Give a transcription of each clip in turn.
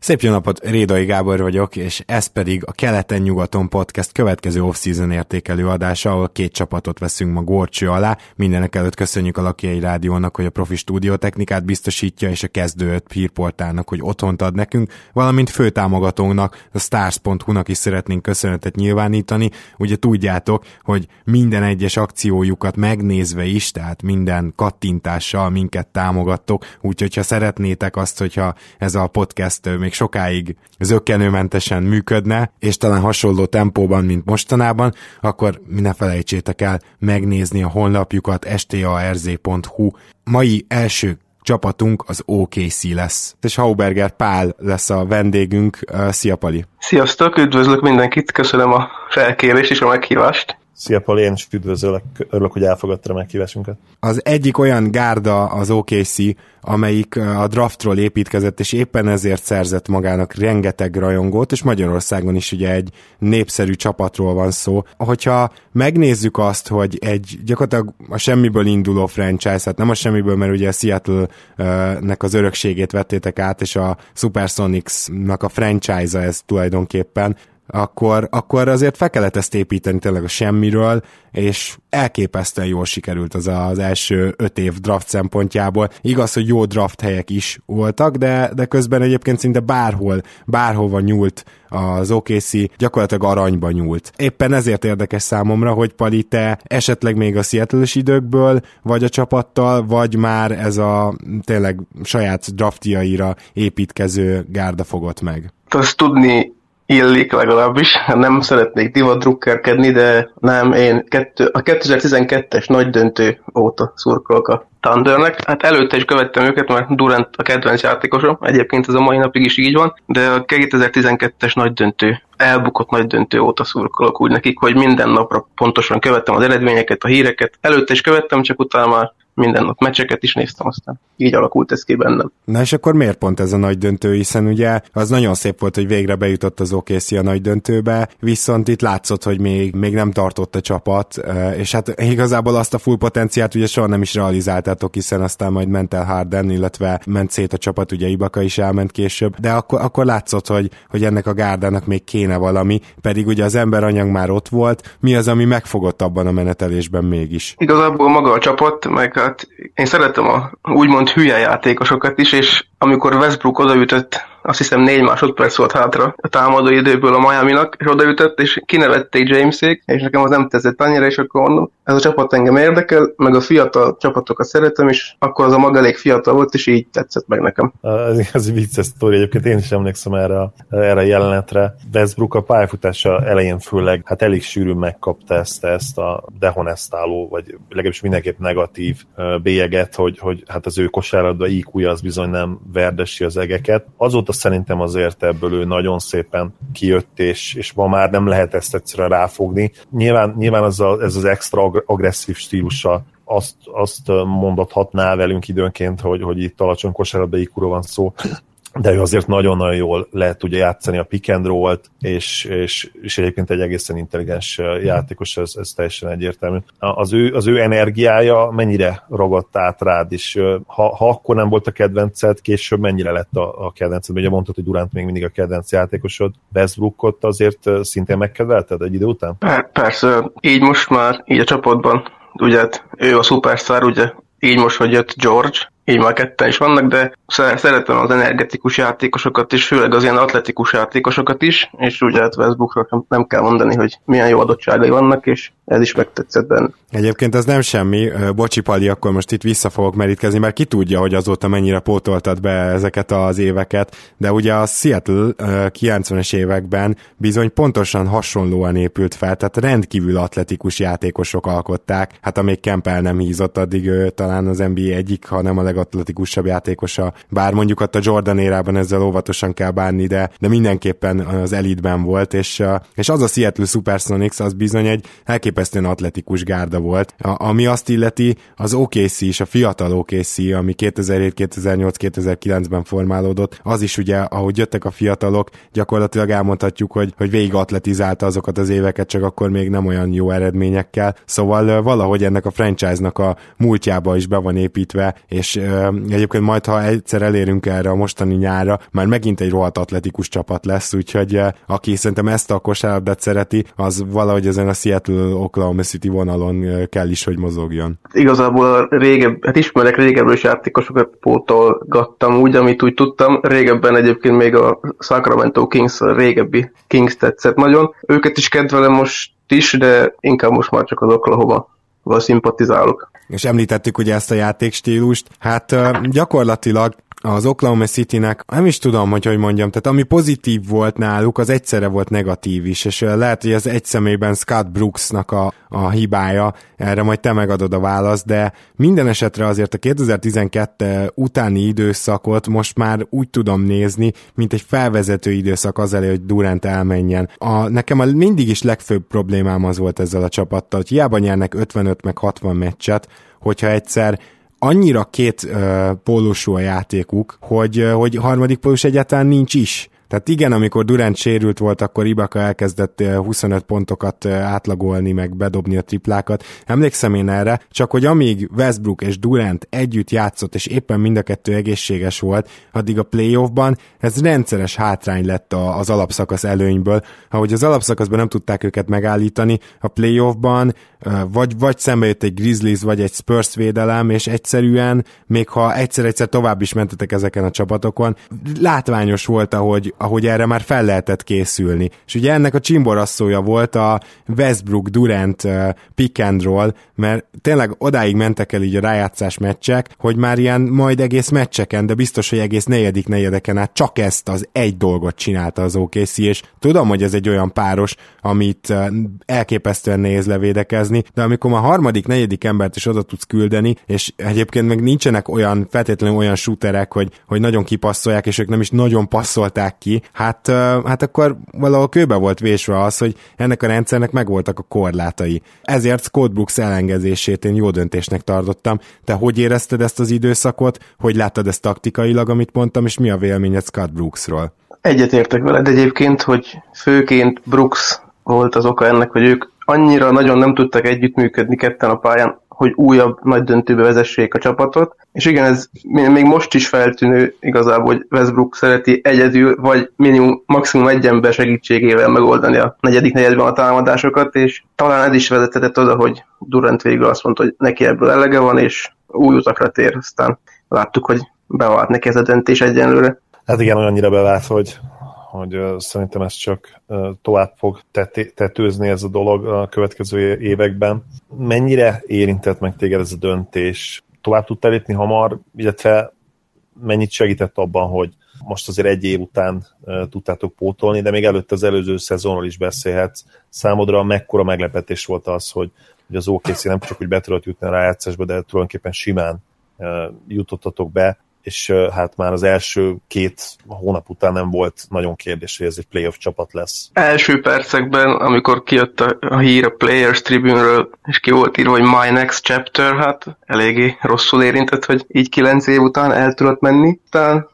Szép jó napot, Rédai Gábor vagyok, és ez pedig a Keleten-nyugaton podcast következő off-season értékelő adása, ahol két csapatot veszünk ma górcső alá. Mindenek előtt köszönjük a Lakjai Rádiónak, hogy a profi stúdiótechnikát biztosítja, és a Kezdő 5 hírportálnak, hogy otthont ad nekünk, valamint főtámogatónknak, a stars.hu-nak is szeretnénk köszönetet nyilvánítani. Ugye tudjátok, hogy minden egyes akciójukat megnézve is, tehát minden kattintással minket támogattok, úgyhogy ha szeretnétek azt, hogyha ez a podcast még sokáig zökkenőmentesen működne, és talán hasonló tempóban, mint mostanában, akkor ne felejtsétek el megnézni a honlapjukat, starz.hu. Mai első csapatunk az OKC lesz, és Hauberger Pál lesz a vendégünk. Szia, Pali! Sziasztok, üdvözlök mindenkit, köszönöm a felkérést és a meghívást. Szia, Pali, én is üdvözöllek, örülök, hogy elfogadtad a meghívásunkat. Az egyik olyan gárda az OKC, amelyik a draftról építkezett, és éppen ezért szerzett magának rengeteg rajongót, és Magyarországon is ugye egy népszerű csapatról van szó. Hogyha megnézzük azt, hogy egy gyakorlatilag a semmiből induló franchise, hát nem a semmiből, mert ugye a Seattle-nek az örökségét vettétek át, és a Supersonics-nak a franchise-a ez tulajdonképpen, akkor azért fel kellett ezt építeni tényleg a semmiről, és elképesztően jól sikerült az első 5 év draft szempontjából. Igaz, hogy jó draft helyek is voltak, de közben egyébként szinte bárhova nyúlt az OKC, gyakorlatilag aranyba nyúlt. Éppen ezért érdekes számomra, hogy Pali, te esetleg még a Seattle-ös időkből, vagy a csapattal, vagy már ez a tényleg saját draftjaira építkező gárda fogott meg. Azt tudni illik legalábbis, nem szeretnék divadrukkerkedni, de nem, én a 2012-es nagy döntő óta szurkolok a Thundernek. Hát előtte is követtem őket, mert Durant a kedvenc játékosom, egyébként ez a mai napig is így van, de a 2012-es nagy döntő, elbukott nagy döntő óta szurkolok úgy nekik, hogy minden napra pontosan követtem az eredményeket, a híreket. Előtte is követtem, csak utána már minden nap meccseket is néztem, aztán így alakult ez ki bennem. Na és akkor miért pont ez a nagy döntő, hiszen ugye az nagyon szép volt, hogy végre bejutott az OKC a nagy döntőbe, viszont itt látszott, hogy még nem tartott a csapat, és hát igazából azt a full potenciát ugye soha nem is realizáltátok, hiszen aztán majd ment el Harden, illetve ment szét a csapat, ugye Ibaka is elment később, de akkor látszott, hogy ennek a gárdának még kéne valami, pedig ugye az emberanyag már ott volt. Mi az, ami megfogott abban a menetelésben mégis? Igazából maga a csapat, meg hát én szeretem a úgymond hülye játékosokat is, és amikor Westbrook odaütött, azt hiszem 4 másodperc volt hátra a támadó időből a Miaminak, és odaütött, és kinevették Jamesék, és nekem az nem tetszett annyira, és akkor mondom, ez a csapat engem érdekel, meg a fiatal csapatokat szeretem, és akkor az a maga elég fiatal volt, és így tetszett meg nekem. Ez egy vicces sztori, egyébként én is emlékszem erre a jelenetre. Westbrook a pályafutása elején főleg, hát elég sűrűn megkapta ezt a dehonestáló, vagy legalábbis mindenképp negatív bélyeget, hogy hát az ő kosárlabda IQ-ja az bizony nem verdesi az egeket. Azóta szerintem azért ebből ő nagyon szépen kijött, és ma már nem lehet ezt egyszerűen ráfogni. Nyilván ez az extra agresszív stílusa azt mondathatná velünk időnként, hogy itt alacsony kosárlabda IQ-ról van szó, de ő azért nagyon-nagyon jól lehet tudja játszani a pick and roll-t, és egyébként egy egészen intelligens játékos, ez teljesen egyértelmű. Az ő energiája mennyire ragadt át rád, és ha akkor nem volt a kedvenced, később mennyire lett a kedvenced? Ugye mondtad, hogy Durant még mindig a kedvenc játékosod, Westbrookot azért szintén megkedvelted egy idő után? Persze, így most már, így a csapatban, ugye ő a szupersztár, ugye így most, hogy jött George, így már ketten is vannak, de szeretem az energetikus játékosokat is, főleg az ilyen atletikus játékosokat is, és ugye hát Westbrookra nem kell mondani, hogy milyen jó adottságai vannak, és ez is megtetszett benne. Egyébként ez nem semmi, bocsi Pali, akkor most itt vissza fogok merítkezni, mert ki tudja, hogy azóta mennyire pótoltad be ezeket az éveket, de ugye a Seattle 90-es években bizony pontosan hasonlóan épült fel, tehát rendkívül atletikus játékosok alkották, hát amíg Campbell nem hízott, addig talán az NBA egyik, hanem a legatletikusabb játékosa, bár mondjuk ott a Jordan érában ezzel óvatosan kell bánni, de mindenképpen az elitben volt, és az a Seattle Supersonics az bizony egy elképesztően atletikus gárda volt. Ami azt illeti, az OKC is, a fiatal OKC, ami 2007, 2008, 2009-ben formálódott, az is ugye, ahogy jöttek a fiatalok, gyakorlatilag elmondhatjuk, hogy végig atletizálta azokat az éveket, csak akkor még nem olyan jó eredményekkel. Szóval valahogy ennek a franchise-nak a múltjába is be van építve, és egyébként majd, ha egyszer elérünk erre a mostani nyárra, már megint egy rohadt atletikus csapat lesz, úgyhogy aki szerintem ezt a kosárlabdát szereti, az valahogy ezen a Seattle-Oklahoma City vonalon kell is, hogy mozogjon. Igazából ismerek régebről is játékosokat pótolgattam úgy, amit úgy tudtam. Régebben egyébként még a Sacramento Kings, a régebbi Kings tetszett nagyon. Őket is kedvelem most is, de inkább most már csak az Oklahoma-val szimpatizálok. És említettük ugye ezt a játékstílust, hát gyakorlatilag az Oklahoma Citynek, nem is tudom, hogy mondjam, tehát ami pozitív volt náluk, az egyszerre volt negatív is, és lehet, hogy ez egy személyben Scott Brooksnak a hibája, erre majd te megadod a választ, de minden esetre azért a 2012 utáni időszakot most már úgy tudom nézni, mint egy felvezető időszak azelé, hogy Durant elmenjen. Nekem mindig is legfőbb problémám az volt ezzel a csapattal, hogy hiába nyernek 55 meg 60 meccset, hogyha egyszer annyira két pólusú a játékuk, hogy harmadik pólus egyáltalán nincs is. Tehát igen, amikor Durant sérült volt, akkor Ibaka elkezdett 25 pontokat átlagolni, meg bedobni a triplákat. Emlékszem én erre, csak hogy amíg Westbrook és Durant együtt játszott, és éppen mind a kettő egészséges volt, addig a playoffban ez rendszeres hátrány lett az alapszakasz előnyből. Ahogy az alapszakaszban nem tudták őket megállítani, a playoffban vagy szembe jött egy Grizzlies, vagy egy Spurs védelem, és egyszerűen, még ha egyszer-egyszer tovább is mentetek ezeken a csapatokon, látványos volt, ahogy erre már fel lehetett készülni. És ugye ennek a csimborasszója volt a Westbrook-Durant pick and roll, mert tényleg odáig mentek el így a rájátszás meccsek, hogy már ilyen majd egész meccseken, de biztos, hogy egész negyedeken át csak ezt az egy dolgot csinálta az OKC, és tudom, hogy ez egy olyan páros, amit elképesztően nehéz levédekezni, de amikor már harmadik, negyedik embert is oda tudsz küldeni, és egyébként meg nincsenek olyan, feltétlenül olyan shooterek, hogy nagyon kipasszolják, és ők nem is nagyon passzolták ki, hát akkor valahol kőbe volt vésve az, hogy ennek a rendszernek megvoltak a korlátai. Ezért Scott Brooks elengedését én jó döntésnek tartottam. Te hogy érezted ezt az időszakot? Hogy láttad ezt taktikailag, amit mondtam, és mi a véleményed Scott Brooksról? Egyetértek veled egyébként, hogy főként Brooks volt az oka ennek, hogy ők annyira nagyon nem tudtak együttműködni ketten a pályán, hogy újabb nagy döntőbe vezessék a csapatot. És igen, ez még most is feltűnő igazából, hogy Westbrook szereti egyedül, vagy maximum egy ember segítségével megoldani a negyedik negyedben a támadásokat, és talán ez is vezetett oda, hogy Durant végül azt mondta, hogy neki ebből elege van, és új utakra tér. Aztán láttuk, hogy bevált neki ez a döntés egyenlőre. Hát igen, olyannyira bevált, hogy szerintem ez csak tovább fog tetőzni ez a dolog a következő években. Mennyire érintett meg téged ez a döntés? Tovább tudtál lépni hamar, illetve mennyit segített abban, hogy most azért egy év után tudtátok pótolni, de még előtte az előző szezonról is beszélhetsz. Számodra mekkora meglepetés volt az, hogy az OKC nem csak úgy be tudott jutni a rájátszásba, de tulajdonképpen simán jutottatok be, és hát már az első két hónap után nem volt nagyon kérdés, hogy ez egy playoff csapat lesz. Első percekben, amikor kijött a hír a Players Tribune-ről, és ki volt írva, hogy My Next Chapter, hát eléggé rosszul érintett, hogy így 9 év után el tudott menni. Tehát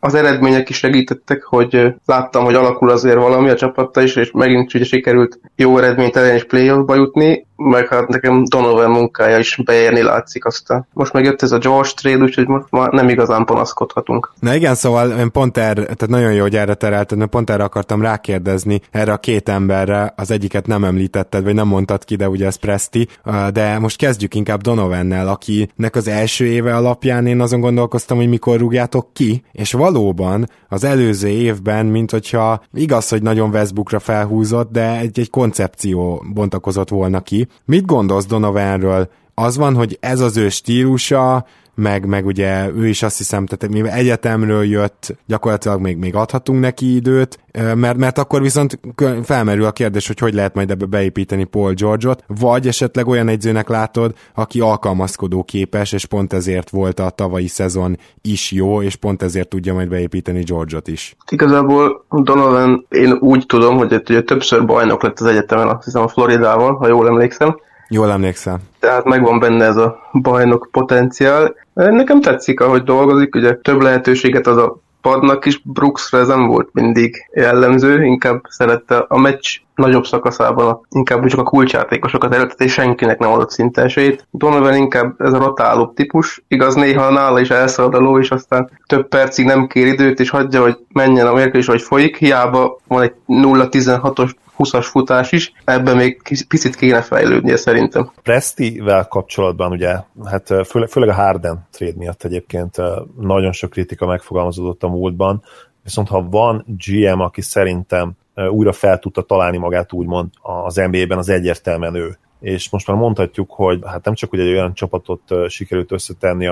az eredmények is segítettek, hogy láttam, hogy alakul azért valami a csapatta is, és megint ugye sikerült jó eredményt elérni és playoffba jutni, meg hát nekem Donovan munkája is beérni látszik aztán. Most meg jött ez a George trade, úgyhogy most már nem igazán panaszkodhatunk. Na igen, szóval én pont erre, tehát nagyon jó, hogy erre terelted, mert pont erre akartam rákérdezni, erre a két emberre, az egyiket nem említetted, vagy nem mondtad ki, de ugye ez Presti, de most kezdjük inkább Donovannel, akinek az első éve alapján én azon gondolkoztam, hogy mikor rúgjátok ki, és valóban az előző évben, mint hogyha igaz, hogy nagyon Westbrookra felhúzott, de egy koncepció bontakozott volna ki. Mit gondolsz Donovanről? Az van, hogy ez az ő stílusa, meg ugye ő is azt hiszem, tehát mivel egyetemről jött, gyakorlatilag még adhatunk neki időt, mert akkor viszont felmerül a kérdés, hogy lehet majd ebbe beépíteni Paul George-ot, vagy esetleg olyan edzőnek látod, aki alkalmazkodó képes, és pont ezért volt a tavalyi szezon is jó, és pont ezért tudja majd beépíteni George-ot is. Igazából Donovan, én úgy tudom, hogy ugye többször bajnok lett az egyetemen, azt hiszem a Floridával, ha jól emlékszem. Jól emlékszem. Tehát megvan benne ez a bajnok potenciál. Nekem tetszik, ahogy dolgozik, ugye több lehetőséget az a padnak is, Brooksra ez nem volt mindig jellemző, inkább szerette a meccs nagyobb szakaszában, inkább csak a kulcsjátékosokat előtt, és senkinek nem adott szinte esélyt. Donovan inkább ez a rotáló típus, igaz, néha nála is elszalad a ló, és aztán több percig nem kér időt, és hagyja, hogy menjen a mérkőzés, hogy folyik, hiába van egy 0-16-os 20-as futás is, ebben még picit kéne fejlődnie szerintem. Prestivel kapcsolatban ugye, hát főleg a Harden trade miatt egyébként nagyon sok kritika megfogalmazódott a múltban, viszont ha van GM, aki szerintem újra fel tudta találni magát úgymond az NBA-ben, az egyértelműen ő. És most már mondhatjuk, hogy hát nem csak ugye egy olyan csapatot sikerült összetenni,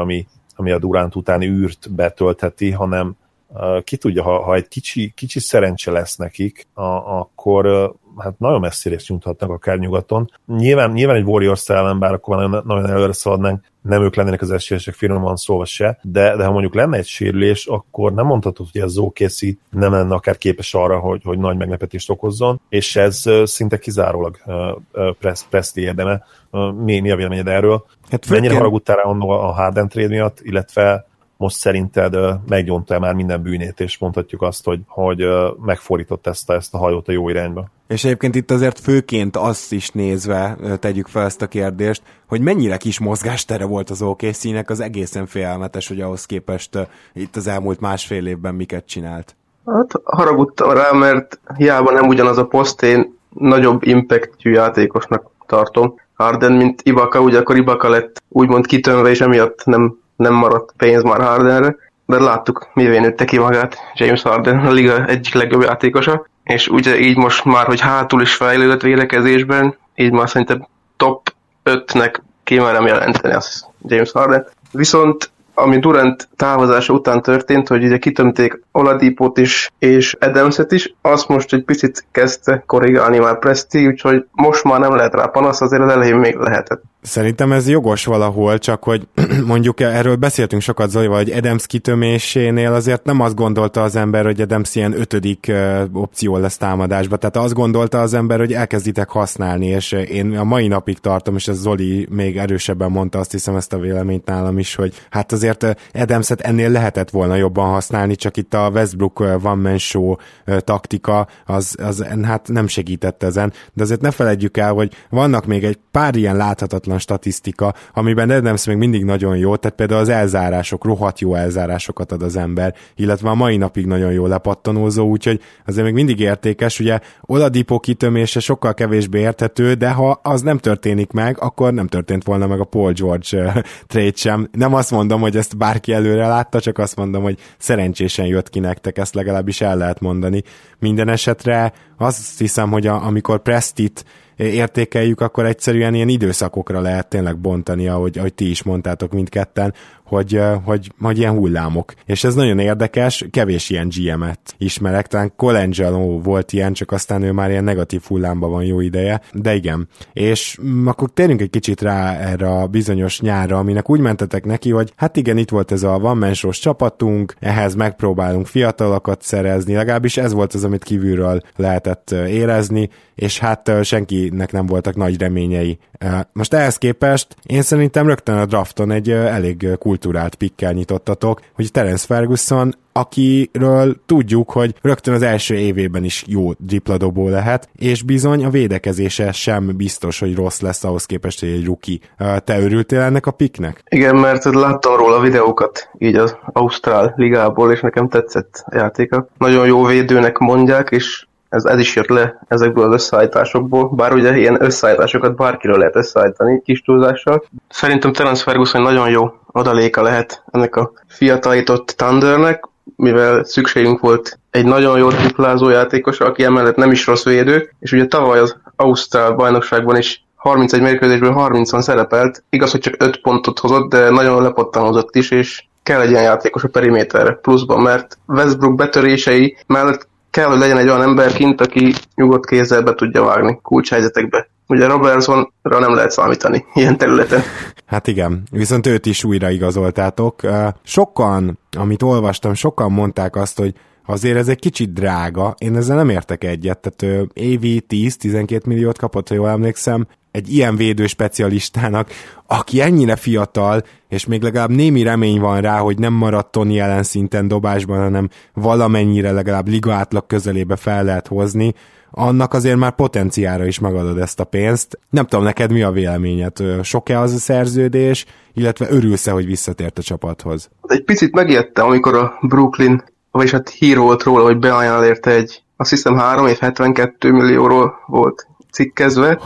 ami a Durant utáni űrt betöltheti, hanem ki tudja, ha egy kicsi szerencse lesz nekik, akkor hát nagyon messzire juthatnak akár nyugaton. Nyilván egy Warriors szellem, bár akkor nagyon, nagyon előre szaladnánk, nem ők lennének az esélyesek, finoman szólva se, de ha mondjuk lenne egy sérülés, akkor nem mondhatod, hogy az OKC nem lenne akár képes arra, hogy nagy meglepetést okozzon, és ez szinte kizárólag Presti érdeme. Mi a véleményed erről? Hát mennyire haragudtál rá annó a Harden trade miatt, illetve most szerinted meggyonta már minden bűnét, és mondhatjuk azt, hogy megfordított ezt a hajót a jó irányba. És egyébként itt azért főként azt is nézve tegyük fel ezt a kérdést, hogy mennyire kis mozgástere volt az OKC-nek, az egészen félelmetes, hogy ahhoz képest itt az elmúlt másfél évben miket csinált. Hát haragudtam rá, mert hiába nem ugyanaz a poszt, én nagyobb impactű játékosnak tartom. Harden, mint Ibaka, ugye akkor Ibaka lett úgymond kitönve, és emiatt nem maradt pénz már Hardenre, de láttuk, mivé nőtte ki magát James Harden, a liga egyik legjobb játékosa, és ugye így most már, hogy hátul is fejlődött védekezésben, így már szerintem top 5-nek kimerem jelenteni az James Harden. Viszont ami Durant távozása után történt, hogy ugye kitömték Oladipót is, és Adamset is, azt most egy picit kezdte korrigálni már Presti, úgyhogy most már nem lehet rá panasz, azért az elején még lehetett. Szerintem ez jogos valahol, csak hogy mondjuk erről beszéltünk sokat Zolival, hogy Adams kitömésénél azért nem azt gondolta az ember, hogy Adams ilyen 5. opció lesz támadásba, tehát azt gondolta az ember, hogy elkezditek használni, és én a mai napig tartom, és ez Zoli még erősebben mondta, azt hiszem ezt a véleményt nálam is, hogy hát azért Adamset ennél lehetett volna jobban használni, csak itt a Westbrook one man show taktika, az hát nem segített ezen, de azért ne feledjük el, hogy vannak még egy pár ilyen láthatatlan statisztika, amiben Adams még mindig nagyon jó, tehát például az elzárások, rohadt jó elzárásokat ad az ember, illetve a mai napig nagyon jó lepattanózó, úgyhogy azért még mindig értékes, ugye Oladipo kitömése sokkal kevésbé érthető, de ha az nem történik meg, akkor nem történt volna meg a Paul George trade sem. Nem azt mondom, hogy ezt bárki előre látta, csak azt mondom, hogy szerencsésen jött ki nektek, ezt legalábbis el lehet mondani. Minden esetre azt hiszem, hogy amikor Prestit értékeljük, akkor egyszerűen ilyen időszakokra lehet tényleg bontani, ahogy ti is mondtátok mindketten, hogy ilyen hullámok. És ez nagyon érdekes, kevés ilyen GM-et ismerek, talán Colangelo volt ilyen, csak aztán ő már ilyen negatív hullámban van jó ideje, de igen. És akkor térjünk egy kicsit rá erre a bizonyos nyárra, aminek úgy mentetek neki, hogy hát igen, itt volt ez a van mensós csapatunk, ehhez megpróbálunk fiatalokat szerezni, legalábbis ez volt az, amit kívülről lehetett érezni, és hát senkinek nem voltak nagy reményei. Most ehhez képest én szerintem rögtön a drafton egy elég kulturált pikkel nyitottatok, hogy Terence Ferguson, akiről tudjuk, hogy rögtön az első évében is jó dripladobó lehet, és bizony a védekezése sem biztos, hogy rossz lesz ahhoz képest, hogy egy rookie. Te örültél ennek a picknek? Igen, mert láttam róla videókat így az Ausztrál ligából, és nekem tetszett a játéka. Nagyon jó védőnek mondják, és ez is jött le ezekből az összeállításokból, bár ugye ilyen összeállításokat bárkiről lehet összeállítani kis túlzással. Szerintem Terence Ferguson nagyon jó adaléka lehet ennek a fiatalított Thundernek, mivel szükségünk volt egy nagyon jó triplázó játékos, aki emellett nem is rossz védő, és ugye tavaly az Ausztrál bajnokságban is 31 mérkőzésből 30-on szerepelt, igaz, hogy csak 5 pontot hozott, de nagyon lepattanózott is, és kell egy ilyen játékos a periméterre pluszban, mert Westbrook betörései mellett kell, hogy legyen egy olyan ember kint, aki nyugodt kézzel be tudja vágni kulcshelyzetekbe. Ugye Robertsonra nem lehet számítani ilyen területen. Hát igen, viszont őt is újra igazoltátok. Sokan, amit olvastam, sokan mondták azt, hogy azért ez egy kicsit drága, én ezzel nem értek egyet, tehát évi 10-12 milliót kapott, ha jól emlékszem, egy ilyen védő specialistának, aki ennyire fiatal, és még legalább némi remény van rá, hogy nem maradt Tony Allen szinten dobásban, hanem valamennyire legalább liga átlag közelébe fel lehet hozni, annak azért már potenciára is megadod ezt a pénzt. Nem tudom, neked mi a véleményed? Sok-e az a szerződés, illetve örülsz-e, hogy visszatért a csapathoz? Egy picit megijedtem, amikor a Brooklyn, vagyis hát hír volt róla, hogy beajánl érte egy, azt hiszem 3 év 72 millióról volt cikkezve,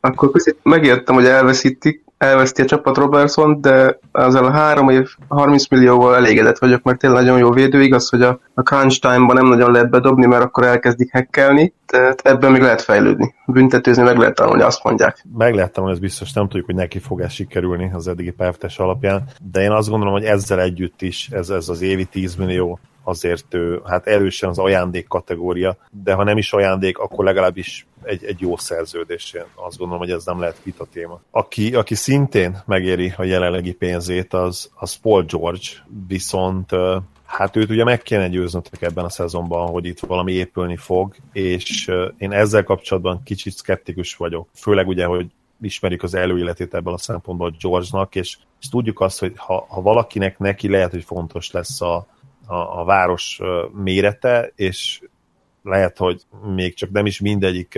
akkor picit megijedtem, hogy elveszti a csapat Robertson, de ezzel a 3 év 30 millióval elégedett vagyok, mert tényleg nagyon jó védő, igaz, hogy a crunch time-ban nem nagyon lehet bedobni, mert akkor elkezdik hekkelni, tehát ebben még lehet fejlődni. Büntetőzni meg lehet tanulni, azt mondják. Meg lehet tanulni, ez biztos, nem tudjuk, hogy neki fog ez sikerülni az eddigi pályafutás alapján, de én azt gondolom, hogy ezzel együtt is ez az évi 10 millió azért hát erősen az ajándék kategória, de ha nem is ajándék, akkor legalábbis egy jó szerződés. Én azt gondolom, hogy ez nem lehet vita téma. Aki szintén megéri a jelenlegi pénzét, az Paul George, viszont hát őt ugye meg kéne győznötök ebben a szezonban, hogy itt valami épülni fog, és én ezzel kapcsolatban kicsit szkeptikus vagyok. Főleg ugye, hogy ismerjük az előéletét ebből a szempontból George-nak, és tudjuk azt, hogy ha valakinek neki lehet, hogy fontos lesz a város mérete, és lehet, hogy még csak nem is mindegyik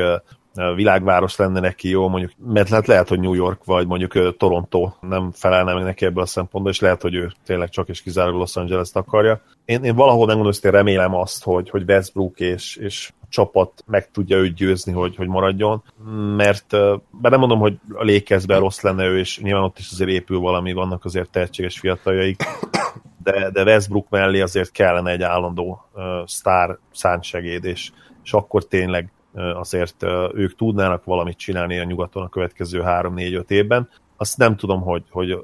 világváros lenne neki jó, mondjuk, mert lehet, hogy New York, vagy mondjuk Toronto nem felelne meg neki ebből a szempontból, és lehet, hogy ő tényleg csak és kizárólag Los Angeles-t akarja. Én valahol nem gondolom, hogy remélem azt, hogy Westbrook és a csapat meg tudja őt győzni, hogy maradjon, mert nem mondom, hogy a Lakersben rossz lenne ő, és nyilván ott is azért épül valami, vannak azért tehetséges fiataljaik, de Westbrook mellé azért kellene egy állandó sztár szántsegéd, és akkor tényleg azért ők tudnának valamit csinálni a nyugaton a következő 3-4-5 évben. Azt nem tudom, hogy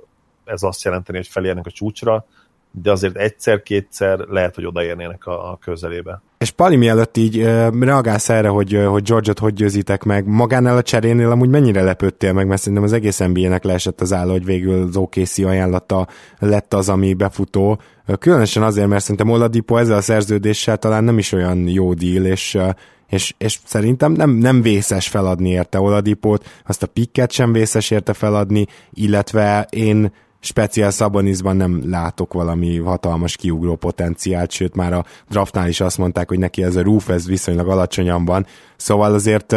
ez azt jelenteni, hogy felérnek a csúcsra, de azért egyszer-kétszer lehet, hogy odaérnének a közelébe. És Pali, mielőtt így reagálsz erre, hogy George-ot hogy győzitek meg, magánál a cserénél amúgy mennyire lepődtél meg, mert szerintem az egész NBA-nek leesett az álla, hogy végül az OKC ajánlata lett az, ami befutó. Különösen azért, mert szerintem Oladipó ezzel a szerződéssel talán nem is olyan jó deal, és szerintem nem vészes feladni érte Oladipót, azt a pikket sem vészes érte feladni, illetve én speciál Szabonisban nem látok valami hatalmas kiugró potenciált, sőt már a draftnál is azt mondták, hogy neki ez a roof, ez viszonylag alacsonyan van, szóval azért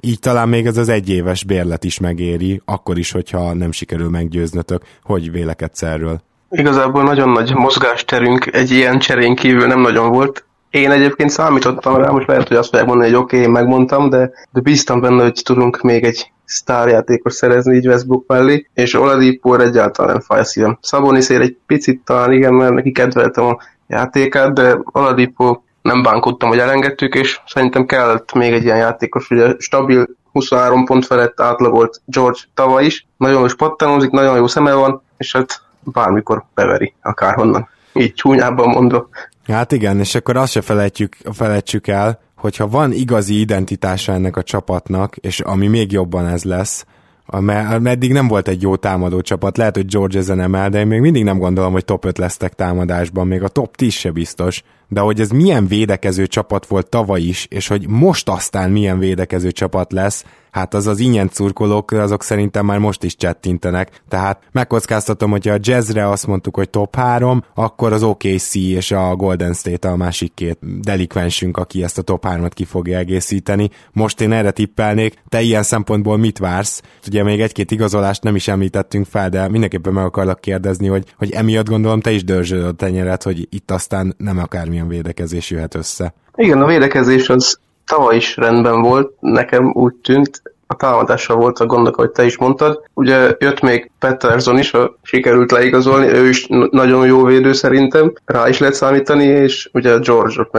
így talán még ez az egyéves bérlet is megéri, akkor is, hogyha nem sikerül meggyőznötök, hogy vélekedsz erről. Igazából nagyon nagy mozgásterünk egy ilyen cserén kívül nem nagyon volt. Én egyébként számítottam rá, most lehet, hogy azt fogják mondani, hogy oké, én megmondtam, de bíztam benne, hogy tudunk még egy sztárjátékos szerezni így Westbrook mellé, és Oladipóra egyáltalán nem fáj a szívem. Szaboniszért egy picit talán igen, mert neki kedveltem a játékát, de Oladipó nem bánkodtam, hogy elengedtük, és szerintem kellett még egy ilyen játékos, ugye stabil 23 pont felett átlagolt George tavaly is, nagyon jó spattanózik, nagyon jó szeme van, és hát bármikor beveri akárhonnan. Így csúnyában mondva. Hát igen, és akkor azt se felejtsük el, hogyha van igazi identitása ennek a csapatnak, és ami még jobban ez lesz, mert eddig nem volt egy jó támadó csapat, lehet, hogy George ezen emel, de én még mindig nem gondolom, hogy top 5 lesztek támadásban, még a top 10 se biztos, de hogy ez milyen védekező csapat volt tavaly is, és hogy most aztán milyen védekező csapat lesz, hát az ingyen szurkolók, azok szerintem már most is csettintenek, tehát megkockáztatom, hogyha a Jazzre azt mondtuk, hogy top 3, akkor az OKC és a Golden State a másik két delikvensünk, aki ezt a top 3-at ki fogja egészíteni. Most én erre tippelnék, te ilyen szempontból mit vársz? Ugye még egy-két igazolást nem is említettünk fel, de mindenképpen meg akarlak kérdezni, hogy emiatt gondolom te is dörzsöd a tenyered, hogy itt aztán nem akármilyen védekezés jöhet össze. Igen, a védekezés az tavaly is rendben volt, nekem úgy tűnt, a támadással volt a gondok, ahogy te is mondtad. Ugye jött még Patterson is, sikerült leigazolni, ő is nagyon jó védő szerintem, rá is lehet számítani, és ugye a George-ot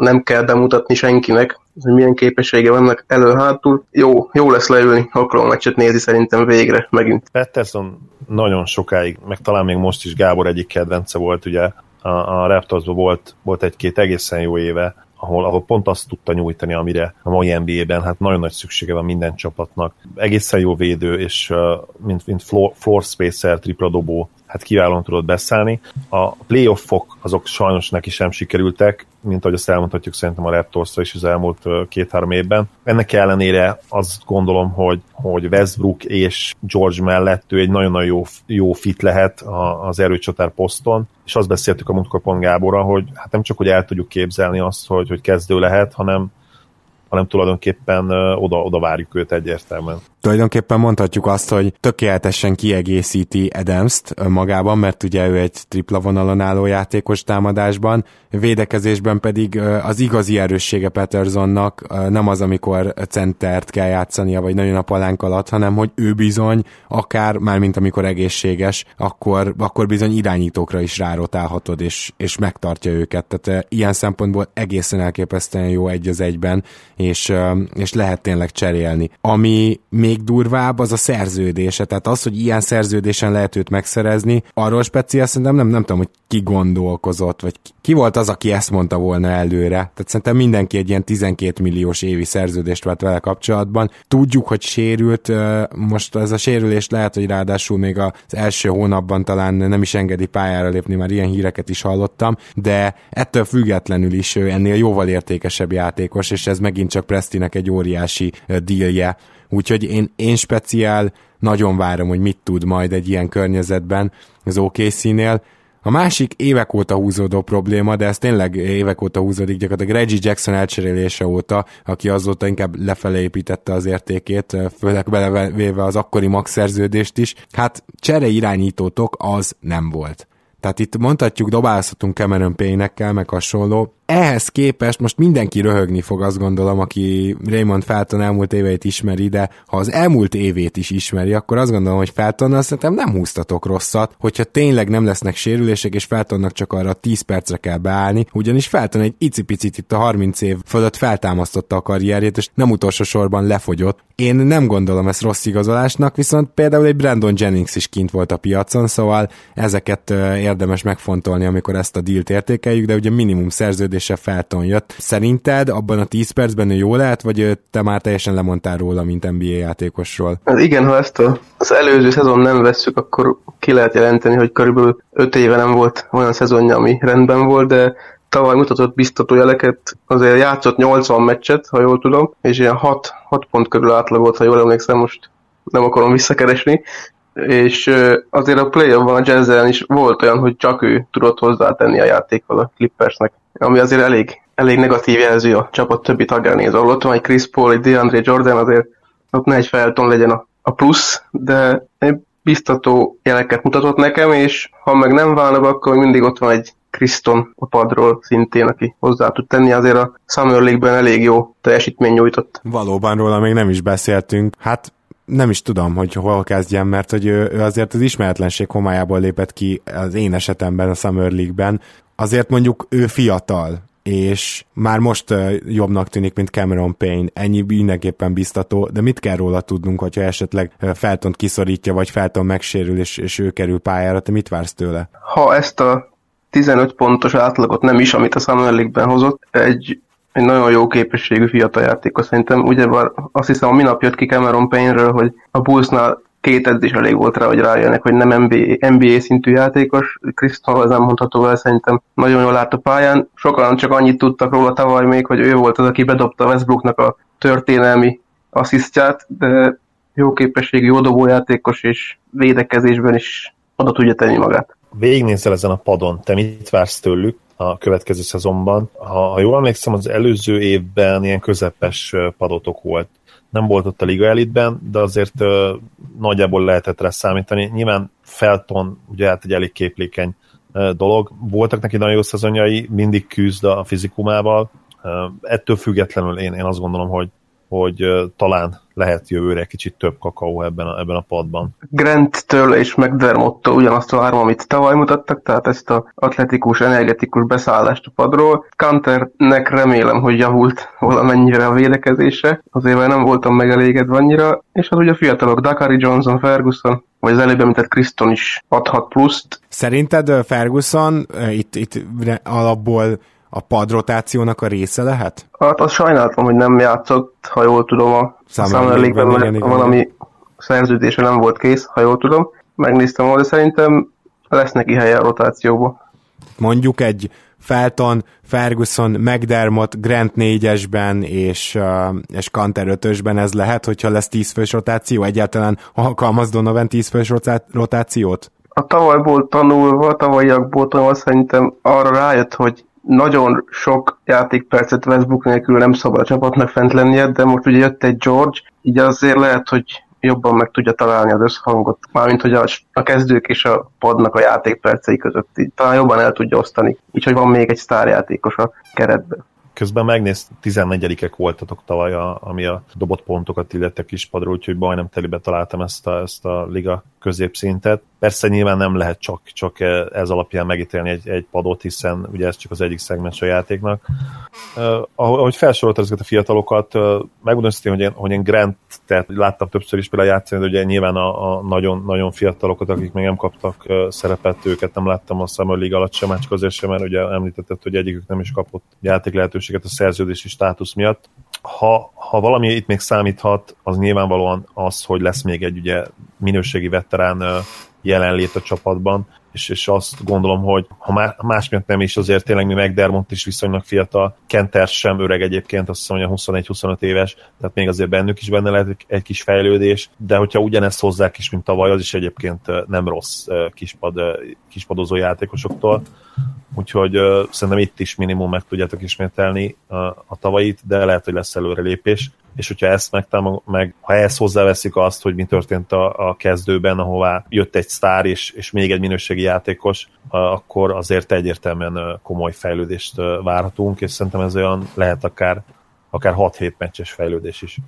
nem kell bemutatni senkinek, hogy milyen képessége vannak elő-hátul. Jó lesz leülni, akkor a meccset nézi szerintem végre megint. Patterson nagyon sokáig, meg talán még most is Gábor egyik kedvence volt, ugye a Raptorsban volt egy-két egészen jó éve, ahol pont azt tudta nyújtani, amire a mai NBA-ben hát nagyon nagy szüksége van minden csapatnak. Egészen jó védő, és mint floor spacer, tripla dobó, hát kiválóan tudott beszállni. A playoffok azok sajnos neki sem sikerültek, mint ahogy azt elmondhatjuk szerintem a Raptorsra is az elmúlt 2-3 évben. Ennek ellenére azt gondolom, hogy Westbrook és George mellett ő egy nagyon-nagyon jó fit lehet az erőcsatár poszton, és azt beszéltük a múltkor pont Gáborra, hogy hát nem csak, hogy el tudjuk képzelni azt, hogy kezdő lehet, hanem tulajdonképpen oda várjuk őt egyértelműen. Tulajdonképpen mondhatjuk azt, hogy tökéletesen kiegészíti Adams-t önmagában, mert ugye ő egy tripla vonalon álló játékos támadásban, védekezésben pedig az igazi erőssége Pattersonnak nem az, amikor centert kell játszania, vagy nagyon a palánk alatt, hanem hogy ő bizony, akár mármint amikor egészséges, akkor bizony irányítókra is rárotálhatod, és megtartja őket. Tehát ilyen szempontból egészen elképesztően jó egy az egyben, és lehet tényleg cserélni. Ami még durvább, az a szerződése. Tehát az, hogy ilyen szerződésen lehet őt megszerezni, arról speciál szerintem nem tudom, hogy ki gondolkozott, vagy ki volt az, aki ezt mondta volna előre. Tehát szerintem mindenki egy ilyen 12 milliós évi szerződést vett vele kapcsolatban. Tudjuk, hogy sérült, most ez a sérülés lehet, hogy ráadásul még az első hónapban talán nem is engedi pályára lépni, már ilyen híreket is hallottam, de ettől függetlenül is ő ennél jóval értékesebb játékos, és ez megint csak Prestinek egy óriási dealje. Úgyhogy én speciál nagyon várom, hogy mit tud majd egy ilyen környezetben az OKC-nél. A másik évek óta húzódó probléma, de ez tényleg évek óta húzódik, gyakorlatilag Reggie Jackson elcserélése óta, aki azóta inkább lefelé építette az értékét, főleg belevéve az akkori max szerződést is. Hát csere irányítótok az nem volt. Tehát itt mondhatjuk, dobálozhatunk Cameron Payne-ekkel, meg hasonló. Ehhez képest most mindenki röhögni fog, azt gondolom, aki Raymond Felton elmúlt éveit ismeri, de ha az elmúlt évét is ismeri, akkor azt gondolom, hogy Feltonnal szerintem nem húztatok rosszat, hogyha tényleg nem lesznek sérülések, és Feltonnak csak arra 10 percre kell beállni, ugyanis Felton egy icipicit itt a 30 év fölött feltámasztotta a karrierjét, és nem utolsó sorban lefogyott. Én nem gondolom ezt rossz igazolásnak, viszont például egy Brandon Jennings is kint volt a piacon, szóval ezeket érdemes megfontolni, amikor ezt a dílt értékeljük, de ugye minimum szerződése Felton jött. Szerinted abban a 10 percben ő jó lehet, vagy te már teljesen lemondtál róla, mint NBA játékosról? Hát igen, ha ezt az előző szezon nem vesszük, akkor ki lehet jelenteni, hogy körülbelül 5 éve nem volt olyan szezonja, ami rendben volt, de tavaly mutatott biztató jeleket, azért játszott 80 meccset, ha jól tudom, és ilyen 6 pont körül átlagolt, ha jól emlékszem, most nem akarom visszakeresni, és azért a play-offban a Jazz-en is volt olyan, hogy csak ő tudott hozzátenni a játékkal a Clippersnek, ami azért elég negatív jelző a csapat többi tagjára néz. Ahol ott van egy Chris Paul, egy DeAndre Jordan, azért ott ne egy Felton legyen a plusz, de biztató jeleket mutatott nekem, és ha meg nem válnak, akkor mindig ott van egy Kriston a padról szintén, aki hozzá tud tenni, azért a Summer League-ben elég jó teljesítmény nyújtott. Valóban róla még nem is beszéltünk. Hát nem is tudom, hogy hol kezdjem, mert hogy ő azért az ismeretlenség homályából lépett ki az én esetemben a Summer League-ben. Azért mondjuk ő fiatal, és már most jobbnak tűnik, mint Cameron Payne. Ennyi mindenképpen biztató, de mit kell róla tudnunk, hogyha esetleg Feltont kiszorítja, vagy Felton megsérül, és ő kerül pályára, te mit vársz tőle? Ha ezt a 15 pontos átlagot nem is, amit a Summer League-ben hozott, egy nagyon jó képességű fiatal játékos szerintem. Ugyebár azt hiszem, a minap jött ki Cameron Payne-ről, hogy a Bullsnál 2 edzés elég volt rá, hogy rájönnek, hogy nem NBA szintű játékos. Kriston, ez nem mondható el, szerintem nagyon jól lát a pályán. Sokan csak annyit tudtak róla tavaly még, hogy ő volt az, aki bedobta Westbrooknak a történelmi asszisztját, de jó képességű, jó dobójátékos, és védekezésben is oda tudja tenni magát. Végignézel ezen a padon, te mit vársz tőlük a következő szezonban? Ha jól emlékszem, az előző évben ilyen közepes padotok volt. Nem volt ott a Liga Elitben, de azért nagyjából lehetett rá számítani. Nyilván Felton ugye hát egy elég képlékeny dolog. Voltak neki nagyon jó szezonjai, mindig küzd a fizikumával. Ettől függetlenül én azt gondolom, hogy hogy talán lehet jövőre kicsit több kakaó ebben a padban. Grant-től és McDermott-től ugyanazt a három, amit tavaly mutattak, tehát ezt az atletikus, energetikus beszállást a padról. Kanternek remélem, hogy javult valamennyire a védekezése, azért már nem voltam megelégedve annyira, és hát ugye a fiatalok, Dakari, Johnson, Ferguson, vagy az előbb említett Kriston is adhat pluszt. Szerinted Ferguson itt alapból a padrotációnak a része lehet? Hát azt sajnáltam, hogy nem játszott, ha jól tudom, a Summer League-ben, mert valami szerződése nem volt kész, ha jól tudom. Megnéztem volna, de szerintem lesz neki helye a rotációba. Mondjuk egy Felton, Ferguson, McDermott, Grant 4-esben és Kanter 5-ösben ez lehet, hogyha lesz 10-fős rotáció? Egyáltalán alkalmaz Donovan 10-fős rotációt? A tavalyból tanulva, a tavalyiakból tanulva szerintem arra rájött, hogy nagyon sok játékpercet Westbrook nélkül nem szabad a csapatnak fent lennie, de most ugye jött egy George, így azért lehet, hogy jobban meg tudja találni az összhangot, mármint hogy a kezdők és a padnak a játékpercei között, így talán jobban el tudja osztani, úgyhogy van még egy sztárjátékos a keretben. Közben megnéztem, 14-ek voltatok tavaly, ami a dobott pontokat illette kispadról, úgyhogy majdnem telibe találtam ezt a liga középszintet. Persze nyilván nem lehet csak ez alapján megítélni egy padot, hiszen ugye ez csak az egyik szegmens a játéknak. Ahogy felsoroltam ezeket a fiatalokat, megmondom hogy én Grantet láttam többször is például játszani, de ugye nyilván a nagyon, nagyon fiatalokat, akik még nem kaptak szerepet, őket nem láttam a Summer League alatt sem, csak azért sem, mert ugye említetted, hogy egyikük nem is kapott játék lehetőséget a szerződési státusz miatt. Ha valami itt még számíthat, az nyilvánvalóan az, hogy lesz még egy ugye minőségi veterán jelenlét a csapatban, és azt gondolom, hogy ha már más miatt nem is, azért tényleg mi McDermott is viszonylag fiatal, Kenter sem öreg egyébként, azt hiszem, hogy 21-25 éves, tehát még azért bennük is benne lehet egy kis fejlődés, de hogyha ugyanezt hozzák is, mint tavaly, az is egyébként nem rossz kispadozó játékosoktól, úgyhogy szerintem itt is minimum meg tudjátok ismételni a tavalyit, de lehet, hogy lesz előrelépés, és hogyha ezt ha ezt hozzáveszik azt, hogy mi történt a kezdőben, ahová jött egy sztár és még egy minőségi játékos, akkor azért egyértelműen komoly fejlődést várhatunk, és szerintem ez olyan lehet akár 6-7 meccses fejlődés is.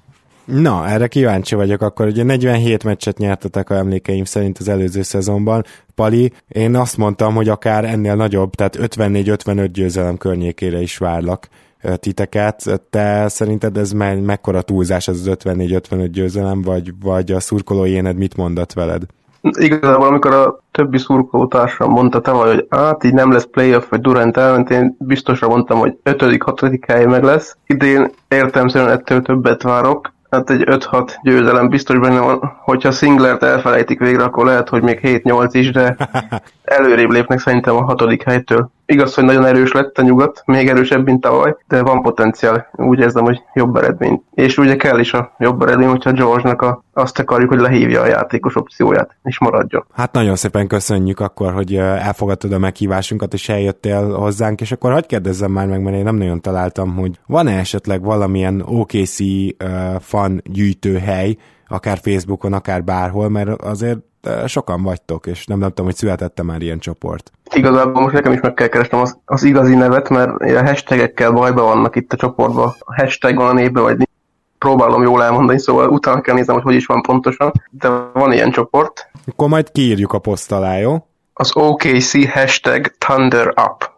Na, erre kíváncsi vagyok akkor. Ugye 47 meccset nyertetek a emlékeim szerint az előző szezonban. Pali, én azt mondtam, hogy akár ennél nagyobb, tehát 54-55 győzelem környékére is várlak titeket. Te szerinted ez mekkora túlzás az 54-55 győzelem, vagy a szurkolói éned mit mondott veled? Igazából amikor a többi szurkolótársam mondta tavaly, hogy így nem lesz playoff, vagy Durant elment, én biztosra mondtam, hogy 5.-6. hely meg lesz. Idén értelemszerűen ettől többet várok. Hát egy 5-6 győzelem biztos benne van, hogyha Singlert elfelejtik végre, akkor lehet, hogy még 7-8 is, de előrébb lépnek szerintem a 6. helytől. Igaz, hogy nagyon erős lett a nyugat, még erősebb, mint tavaly, de van potenciál. Úgy érzem, hogy jobb eredmény. És ugye kell is a jobb eredmény, hogyha George-nak azt akarjuk, hogy lehívja a játékos opcióját, és maradjon. Hát nagyon szépen köszönjük akkor, hogy elfogadtad a meghívásunkat, és eljöttél hozzánk, és akkor hadd kérdezzem már meg, mert én nem nagyon találtam, hogy van-e esetleg valamilyen OKC fan gyűjtőhely, akár Facebookon, akár bárhol, mert azért sokan vagytok, és nem tudom, hogy születette már ilyen csoport. Igazából most nekem is meg kell keresnem az igazi nevet, mert a hashtagekkel bajban vannak itt a csoportban. A hashtag van a névben, vagy próbálom jól elmondani, szóval utána kell néznem, hogy is van pontosan, de van ilyen csoport. Akkor majd kiírjuk a poszt alá, jó? Az OKC hashtag Thunder Up.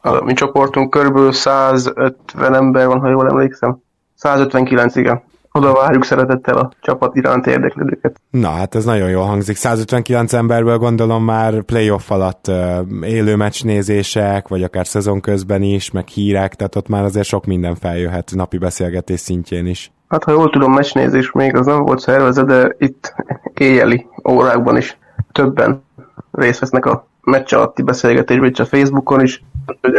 A mi csoportunk körülbelül 150 ember van, ha jól emlékszem. 159, igen. Oda várjuk szeretettel a csapat iránt érdeklődőket. Na, hát ez nagyon jól hangzik. 159 emberből gondolom már playoff alatt élő meccsnézések, vagy akár szezon közben is, meg hírek, tehát ott már azért sok minden feljöhet napi beszélgetés szintjén is. Hát ha jól tudom, meccsnézés még az nem volt szervezve, de itt éjjeli órákban is többen részt vesznek a meccs alatti beszélgetésben, és a Facebookon is, hogy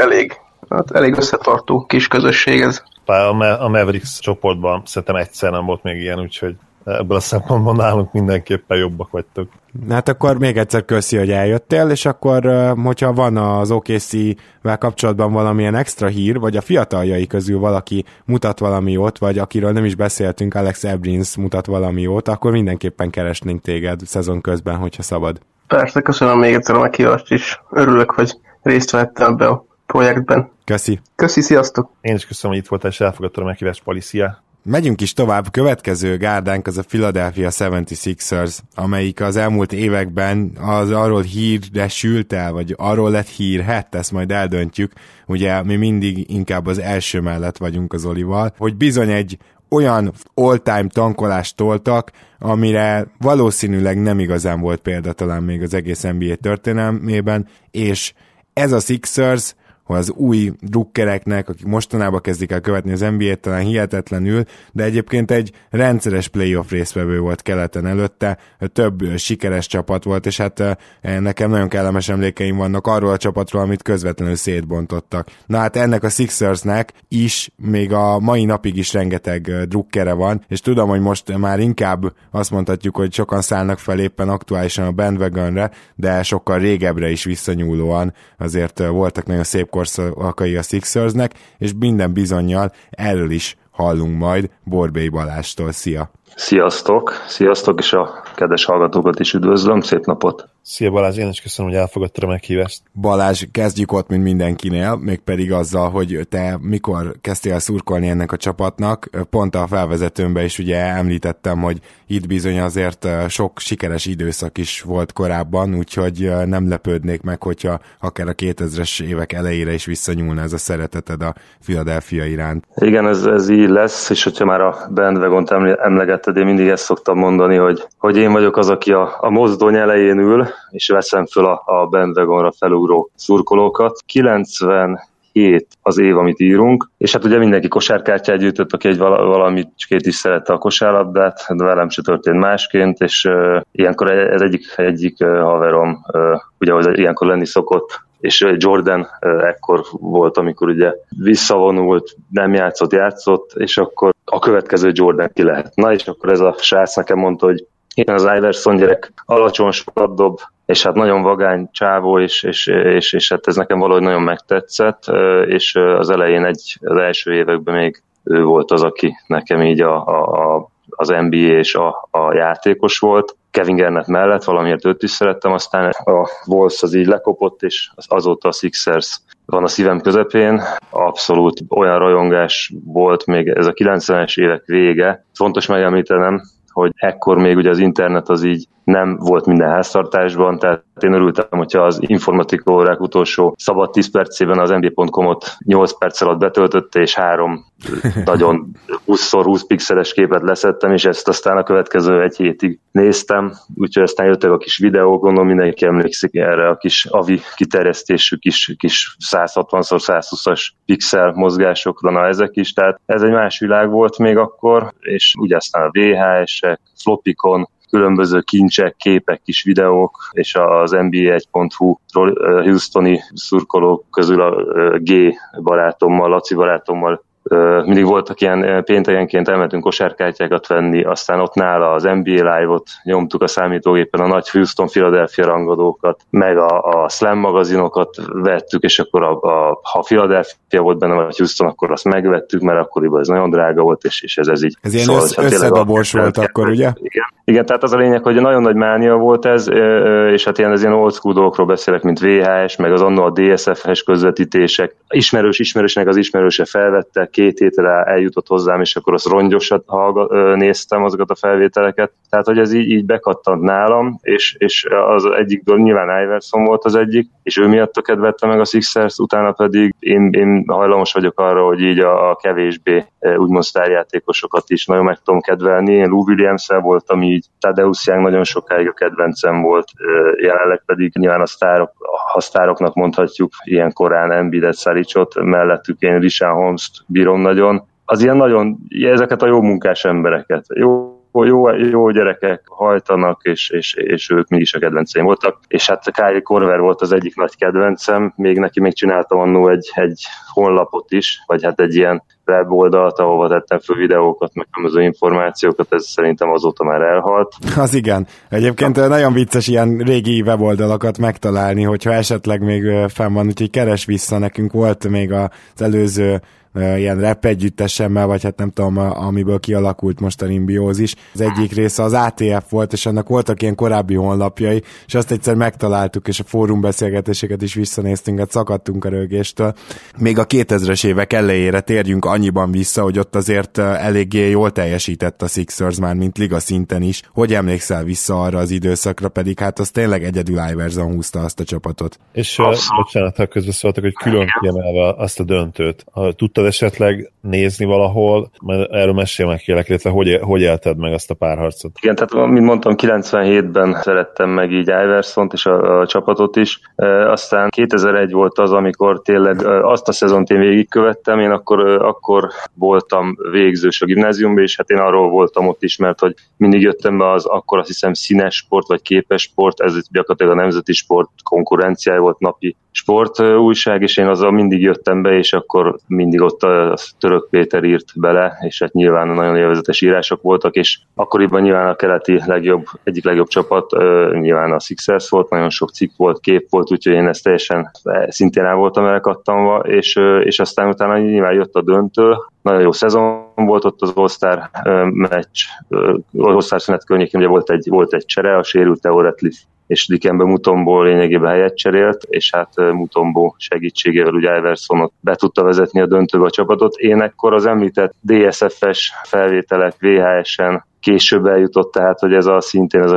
elég összetartó kis közösség ez. A Mavericks csoportban szerintem egyszer nem volt még ilyen, úgyhogy ebből a szempontból nálunk mindenképpen jobbak vagytok. Hát akkor még egyszer köszi, hogy eljöttél, és akkor, hogyha van az OKC-vel kapcsolatban valamilyen extra hír, vagy a fiataljai közül valaki mutat valami jót, vagy akiről nem is beszéltünk, Alex Abrines mutat valami jót, akkor mindenképpen keresnénk téged szezon közben, hogyha szabad. Persze, köszönöm még egyszer a meghívást is. Örülök, hogy részt vettem ebbe a projektben. Köszi. Sziasztok. Én is köszönöm, hogy itt voltál, és elfogadtad a meghívást, Pali. Szia. Megyünk is tovább, következő gárdánk az a Philadelphia 76ers, amelyik az elmúlt években az arról híresült el, vagy arról lett hírhett, ezt majd eldöntjük. Ugye mi mindig inkább az első mellett vagyunk az Olival, hogy bizony egy olyan all-time tankolást toltak, amire valószínűleg nem igazán volt példa talán még az egész NBA történelmében, és ez a Sixers, hogy az új drukkereknek, akik mostanában kezdik el követni az NBA-t, talán hihetetlenül, de egyébként egy rendszeres playoff résztvevő volt keleten előtte, több sikeres csapat volt, és hát nekem nagyon kellemes emlékeim vannak arról a csapatról, amit közvetlenül szétbontottak. Na hát ennek a Sixersnek is még a mai napig is rengeteg drukkere van, és tudom, hogy most már inkább azt mondhatjuk, hogy sokan szállnak fel éppen aktuálisan a bandwagonre, de sokkal régebbre is visszanyúlóan azért voltak nagyon szép korszakai a Sixersnek, és minden bizonnyal erről is hallunk majd Borbély Balástól. Szia! Sziasztok! Sziasztok, és a kedves hallgatókat is üdvözlöm, szép napot! Szia Balázs, én is köszönöm, hogy elfogadtad a meghívást. Balázs, kezdjük ott, mint mindenkinél, mégpedig azzal, hogy te mikor kezdtél szurkolni ennek a csapatnak. Pont a felvezetőmben is ugye említettem, hogy itt bizony azért sok sikeres időszak is volt korábban, úgyhogy nem lepődnék meg, hogyha akár a 2000-es évek elejére is visszanyúlna ez a szereteted a Philadelphia iránt. Igen, ez így lesz, és hogyha már a bandwagont emlegetted, én mindig ezt szoktam mondani, hogy én vagyok az, aki a mozdony elején ül, és veszem föl a bandwagonra felugró szurkolókat. 97 az év, amit írunk, és hát ugye mindenki kosárkártyát gyűjtött, aki egy valamicskét is szerette a kosárlabdát, de velem se történt másként, és ilyenkor ez egyik haverom, ugye ahogy ilyenkor lenni szokott, és Jordan ekkor volt, amikor ugye visszavonult, nem játszott, és akkor a következő Jordan ki lehet. Na, és akkor ez a srác nekem mondta, hogy igen, az Iverson gyerek alacsony sokat dob, és hát nagyon vagány csávó, és hát ez nekem valahogy nagyon megtetszett, és az elején az első években még ő volt az, aki nekem így az NBA és a játékos volt. Kevin Garnett mellett valamiért őt is szerettem, aztán a Bulls az így lekopott, és azóta a Sixers van a szívem közepén. Abszolút olyan rajongás volt még ez a 90-es évek vége. Fontos megemlítenem, hogy ekkor még ugye az internet az így nem volt minden háztartásban, tehát én örültem, hogyha az informatika órák utolsó szabad 10 percében az nb.com-ot 8 perc alatt betöltötte, és 3 nagyon 20x20 pixeles képet leszettem, és ezt aztán a következő egy hétig néztem, úgyhogy aztán jöttek a kis videók, gondolom mindenki emlékszik erre a kis AVI kiterjesztésű kis 160x120-as pixel mozgásokra, na ezek is, tehát ez egy más világ volt még akkor, és ugye aztán a VHS-ek, Flopikon, különböző kincsek, képek, kis videók, és az NBA1.hu-ról houstoni szurkolók közül a G barátommal, Laci barátommal mindig voltak ilyen péntegenként, elmentünk kosárkártyákat venni, aztán ott nála az NBA Live-ot nyomtuk a számítógépen, a nagy Houston Philadelphia rangadókat, meg a Slam magazinokat vettük, és akkor ha Philadelphia volt benne, vagy Houston, akkor azt megvettük, mert akkoriban ez nagyon drága volt, és ez így... Ez ilyen összedobors volt akkor, ugye? Igen, tehát az a lényeg, hogy nagyon nagy mánia volt ez, és hát ilyen, az ilyen old school dolgokról beszélek, mint VHS, meg az anno a DSF-es közvetítések. Ismerősnek az ismerőse felvette, 2 hétre eljutott hozzám, és akkor azt rongyosat néztem azokat a felvételeket. Tehát, hogy ez így bekattant nálam, és az egyik nyilván Iverson volt az egyik, és ő miatt kedvelte meg a Sixers, utána pedig én hajlamos vagyok arra, hogy így a kevésbé úgymond sztárjátékosokat is nagyon meg tudom kedvelni. Én Lou Williams-el voltam így, Tadeusz Young nagyon sokáig a kedvencem volt, jelenleg pedig nyilván a sztároknak mondhatjuk ilyen korán Embiidet, Saricot, mellettük én Richard Holmes-t bírom nagyon. Az ilyen nagyon, ezeket a jó munkás embereket, jó gyerekek hajtanak, és ők mégis a kedvenceim voltak. És hát Kyrie Korver volt az egyik nagy kedvencem, még csináltam annó egy honlapot is, vagy hát egy ilyen weboldalt, ahova tettem föl videókat, meg különböző információkat, ez szerintem azóta már elhalt. Az igen. Egyébként nagyon vicces ilyen régi weboldalakat megtalálni, hogyha esetleg még fenn van, úgyhogy keres vissza, nekünk volt még az előző ilyen rap együttesemmel, vagy hát nem tudom, amiből kialakult most a Nimbiózis. Az egyik része az ATF volt, és annak voltak ilyen korábbi honlapjai, és azt egyszer megtaláltuk, és a fórumbeszélgetéseket is visszanéztünk, hát szakadtunk a rögéstől. Még a 2000-es évek elejére térjünk annyiban vissza, hogy ott azért eléggé jól teljesített a Sixers már, mint liga szinten is. Hogy emlékszel vissza arra az időszakra, pedig hát az tényleg egyedül Iverson húzta azt a csapatot. És bocsánat, ha közbeszóltak, hogy külön kiemelve azt a döntőt. Ha tudtad esetleg nézni valahol, mert erről mesél meg kérlek, illetve hogy élted meg azt a párharcot? Igen, tehát mint mondtam, 97-ben szerettem meg így Iversont és a csapatot is. Aztán 2001 volt az, amikor tényleg azt a szezont én végigkövettem, én akkor voltam végzős a gimnáziumban, és hát én arról voltam ott ismert, hogy mindig jöttem be az akkor azt hiszem színes sport, vagy képes sport, ez gyakorlatilag a nemzeti sport konkurenciája volt, napi sportújság, és én azzal mindig jöttem be, és akkor mindig ott a Török Péter írt bele, és hát nyilván nagyon élvezetes írások voltak, és akkoriban nyilván a keleti egyik legjobb csapat, nyilván a Sixers volt, nagyon sok cikk volt, kép volt, úgyhogy én ezt teljesen szintén el voltam elekattanva, és aztán utána nyilván jött a döntő, nagyon jó szezon volt ott az All-Star meccs, All-Star szünet környékén ugye volt egy csere, a sérült Euretlif és Dikembe Mutombo lényegében helyet cserélt, és hát Mutombo segítségével ugye Iversonot be tudta vezetni a döntőbe a csapatot. Én ekkor az említett DSF-es felvételek VHS-en később eljutott, tehát hogy ez a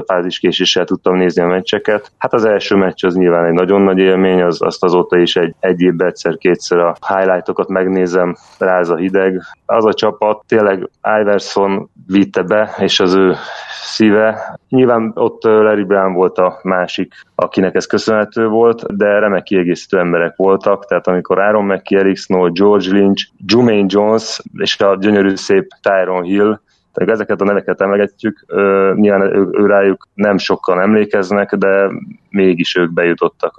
fáziskéséssel tudtam nézni a meccseket. Hát az első meccs az nyilván egy nagyon nagy élmény, azt azóta is egy évben egyszer-kétszer a highlightokat megnézem, ráz a hideg. Az a csapat tényleg Iverson vitte be, és az ő szíve. Nyilván ott Larry Brown volt a másik, akinek ez köszönhető volt, de remek kiegészítő emberek voltak, tehát amikor Aaron McKee, Eric Snow, George Lynch, Jumaine Jones és a gyönyörű szép Tyron Hill, ezeket a neveket emlegetjük, nyilván ő rájuk nem sokan emlékeznek, de mégis ők bejutottak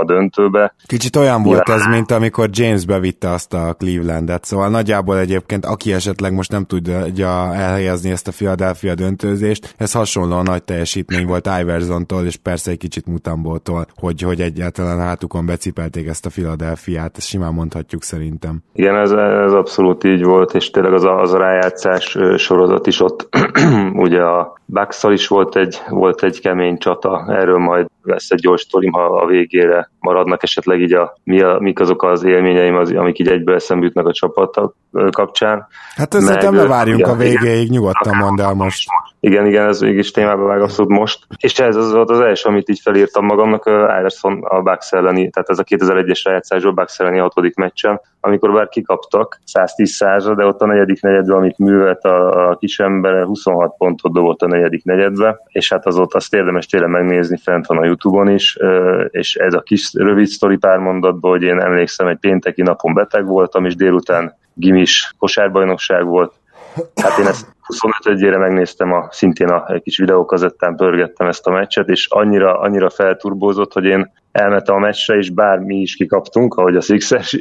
a döntőbe. Kicsit olyan volt ez, mint amikor James bevitte azt a Clevelandet, szóval nagyjából egyébként, aki esetleg most nem tudja elhelyezni ezt a Philadelphia döntőzést, ez hasonló nagy teljesítmény volt Iversontól, és persze egy kicsit Mutombótól, hogy egyáltalán hátukon becipelték ezt a Philadelphiát, ezt simán mondhatjuk szerintem. Igen, ez abszolút így volt, és tényleg az a rájátszás sorozat is ott, ugye a Bucks-szal is volt egy kemény csata, erről majd lesz egy gyors sztorim, ha a végére maradnak esetleg így mik azok az élményeim, amik így egyből eszembe jutnak a csapat kapcsán. Hát ezzel ne várjunk a végéig, nyugodtan mondd el most. Igen, ez mégis témába vág abszolút most. És ez az volt az első, amit így felírtam magamnak, Iverson a Bucks elleni, tehát ez a 2001-es rájátszásból Bucks elleni 6. meccsen, amikor bár kikaptak 110-100-ra, de ott a negyedik negyedben, amit művelt a kis ember, 26 pontot dobott a negyedik negyedbe, és hát azt érdemes tényleg megnézni, fent van a YouTube-on is, és ez a kis rövid sztori pár mondatban, hogy én emlékszem, egy pénteki napon beteg voltam, és délután gimis kosárbajnokság volt. Hát én ezt 25-ére megnéztem, szintén a kis videókazettán pörgettem ezt a meccset, és annyira felturbózott, hogy én elmentem a meccsre, és bár mi is kikaptunk, ahogy a Sixers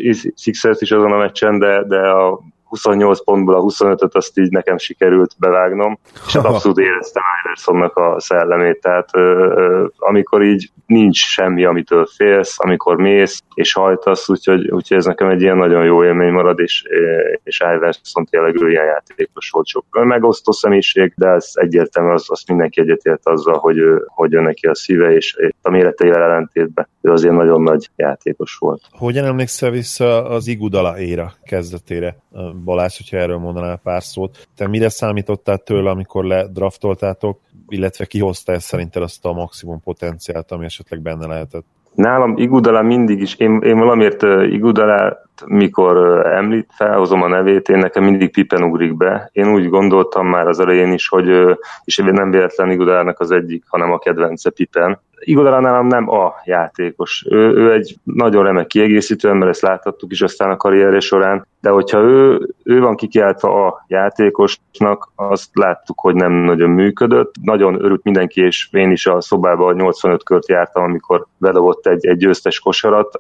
is azon a meccsen, de a 28 pontból a 25-öt azt így nekem sikerült bevágnom, és hát abszolút éreztem Iversonnak a szellemét, tehát amikor így nincs semmi, amitől félsz, amikor mész és hajtasz, úgyhogy ez nekem egy ilyen nagyon jó élmény marad, és Iverson tényleg ő ilyen játékos volt, sok megosztó személyiség, de ez egyértelmű, azt mindenki egyetért azzal, hogy jön neki a szíve, és a méreteivel ellentétben ő azért nagyon nagy játékos volt. Hogyan emlékszel vissza az Igudala éra kezdetére? Balázs, hogyha erről mondanál pár szót. Te mire számítottál tőle, amikor ledraftoltátok, illetve kihoztál szerinted azt a maximum potenciált, ami esetleg benne lehetett? Nálam Igudala mindig is, én valamiért Igudalát, mikor felhozom a nevét, én nekem mindig Pippen ugrik be. Én úgy gondoltam már az elején is, hogy, és nem véletlen Igudalának az egyik, hanem a kedvence Pippen. Igudala nálam nem a játékos. Ő egy nagyon remek kiegészítő, mert ezt láthattuk is aztán a karrierje során, de hogyha ő van kikiáltva a játékosnak, azt láttuk, hogy nem nagyon működött. Nagyon örült mindenki, és én is a szobában 85 kört jártam, amikor bedobott egy győztes kosarat,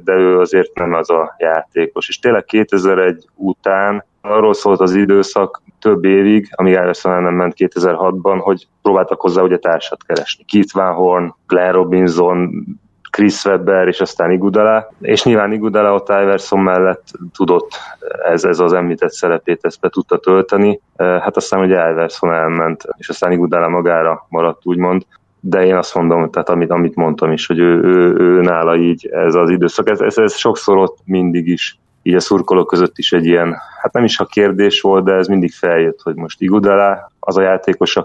de ő azért nem az a játékos. És tényleg 2001 után arról szólt az időszak több évig, amíg Iverson nem ment 2006-ban, hogy próbáltak hozzá ugye társat keresni. Keith Van Horn, Glenn Robinson, Chris Webber, és aztán Igudala, és nyilván Igudala ott Iverson mellett tudott ez az említett szerepét, ezt be tudta tölteni. Hát aztán ugye Iverson elment, és aztán Igudala magára maradt, úgymond. De én azt mondom, tehát amit mondtam is, hogy ő nála így ez az időszak, ez sokszor ott mindig is, így a szurkolók között is egy ilyen, hát nem is a kérdés volt, de ez mindig feljött, hogy most Igudala az a játékos,